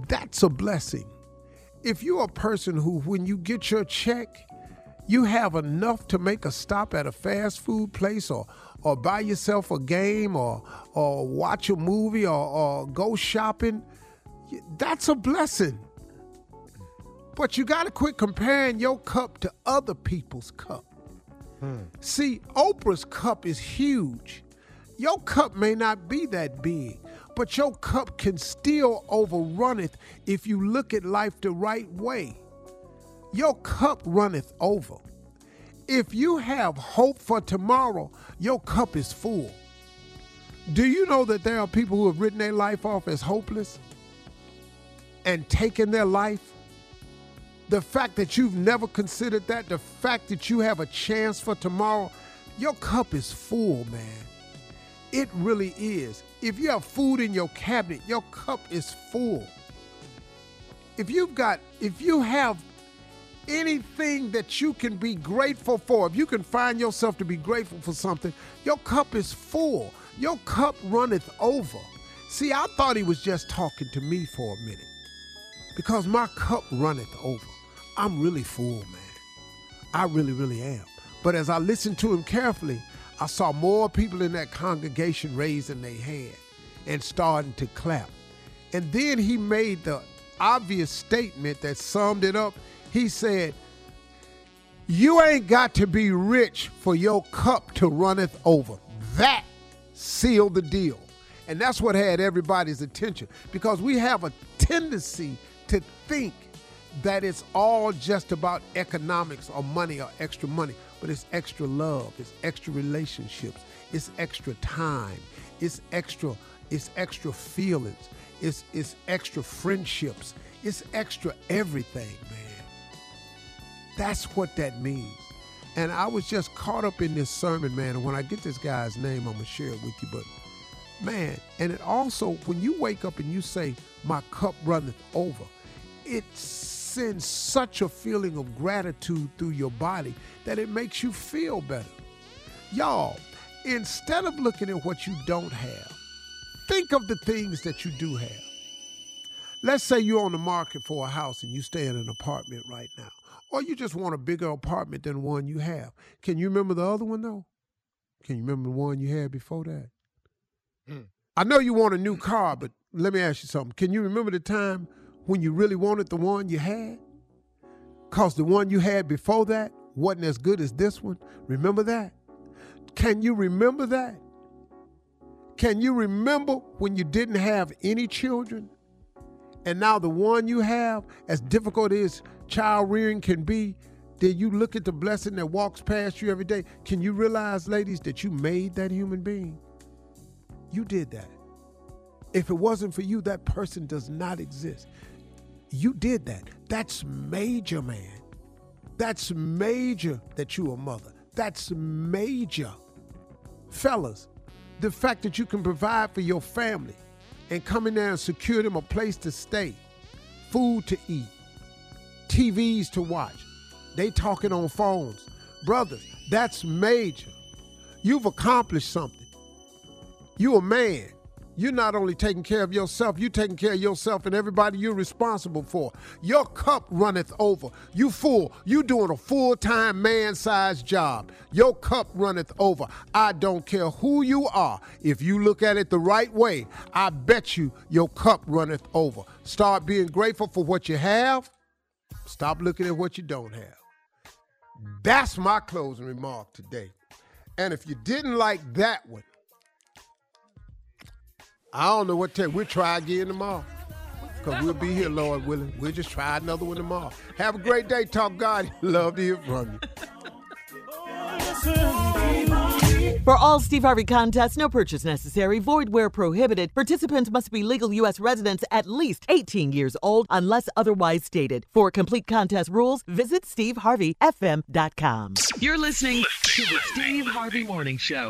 that's a blessing. If you're a person who, when you get your check, you have enough to make a stop at a fast food place or or buy yourself a game or or watch a movie or, or go shopping, that's a blessing. But you got to quit comparing your cup to other people's cup. Hmm. See, Oprah's cup is huge. Your cup may not be that big, but your cup can still overrunneth if you look at life the right way. Your cup runneth over. If you have hope for tomorrow, your cup is full. Do you know that there are people who have written their life off as hopeless and taken their life? The fact that you've never considered that, the fact that you have a chance for tomorrow, your cup is full, man. It really is. If you have food in your cabinet, your cup is full. If you've got, if you have anything that you can be grateful for, if you can find yourself to be grateful for something, your cup is full. Your cup runneth over. See, I thought he was just talking to me for a minute because my cup runneth over. I'm really full, man. I really, really am. But as I listened to him carefully, I saw more people in that congregation raising their hand and starting to clap. And then he made the obvious statement that summed it up. He said, you ain't got to be rich for your cup to runneth over. That sealed the deal. And that's what had everybody's attention, because we have a tendency to think that it's all just about economics or money or extra money, but it's extra love, it's extra relationships, it's extra time, it's extra, it's extra feelings, it's, it's extra friendships, it's extra everything, man. That's what that means. And I was just caught up in this sermon, man, and when I get this guy's name, I'm gonna share it with you, but man, and it also, when you wake up and you say, my cup runneth over, it's sends such a feeling of gratitude through your body that it makes you feel better. Y'all, instead of looking at what you don't have, think of the things that you do have. Let's say you're on the market for a house and you stay in an apartment right now, or you just want a bigger apartment than one you have. Can you remember the other one, though? Can you remember the one you had before that? Mm. I know you want a new car, but let me ask you something. Can you remember the time when you really wanted the one you had? Because the one you had before that wasn't as good as this one. Remember that? Can you remember that? Can you remember when you didn't have any children? And now the one you have, as difficult as child rearing can be, then you look at the blessing that walks past you every day. Can you realize, ladies, that you made that human being? You did that. If it wasn't for you, that person does not exist. You did that. That's major, man. That's major that you a mother. That's major. Fellas, the fact that you can provide for your family and come in there and secure them a place to stay, food to eat, T Vs to watch. They talking on phones. Brothers, that's major. You've accomplished something. You a man. You're not only taking care of yourself, you're taking care of yourself and everybody you're responsible for. Your cup runneth over. You full. You doing a full-time man-sized job. Your cup runneth over. I don't care who you are. If you look at it the right way, I bet you your cup runneth over. Start being grateful for what you have. Stop looking at what you don't have. That's my closing remark today. And if you didn't like that one, I don't know what to tell you. We'll try again tomorrow. Because we'll be here, Lord willing. We'll just try another one tomorrow. Have a great day. Talk God. Love to hear from you. For all Steve Harvey contests, no purchase necessary. Void where prohibited. Participants must be legal U S residents at least eighteen years old unless otherwise stated. For complete contest rules, visit steve harvey f m dot com. You're listening to the Steve Harvey Morning Show.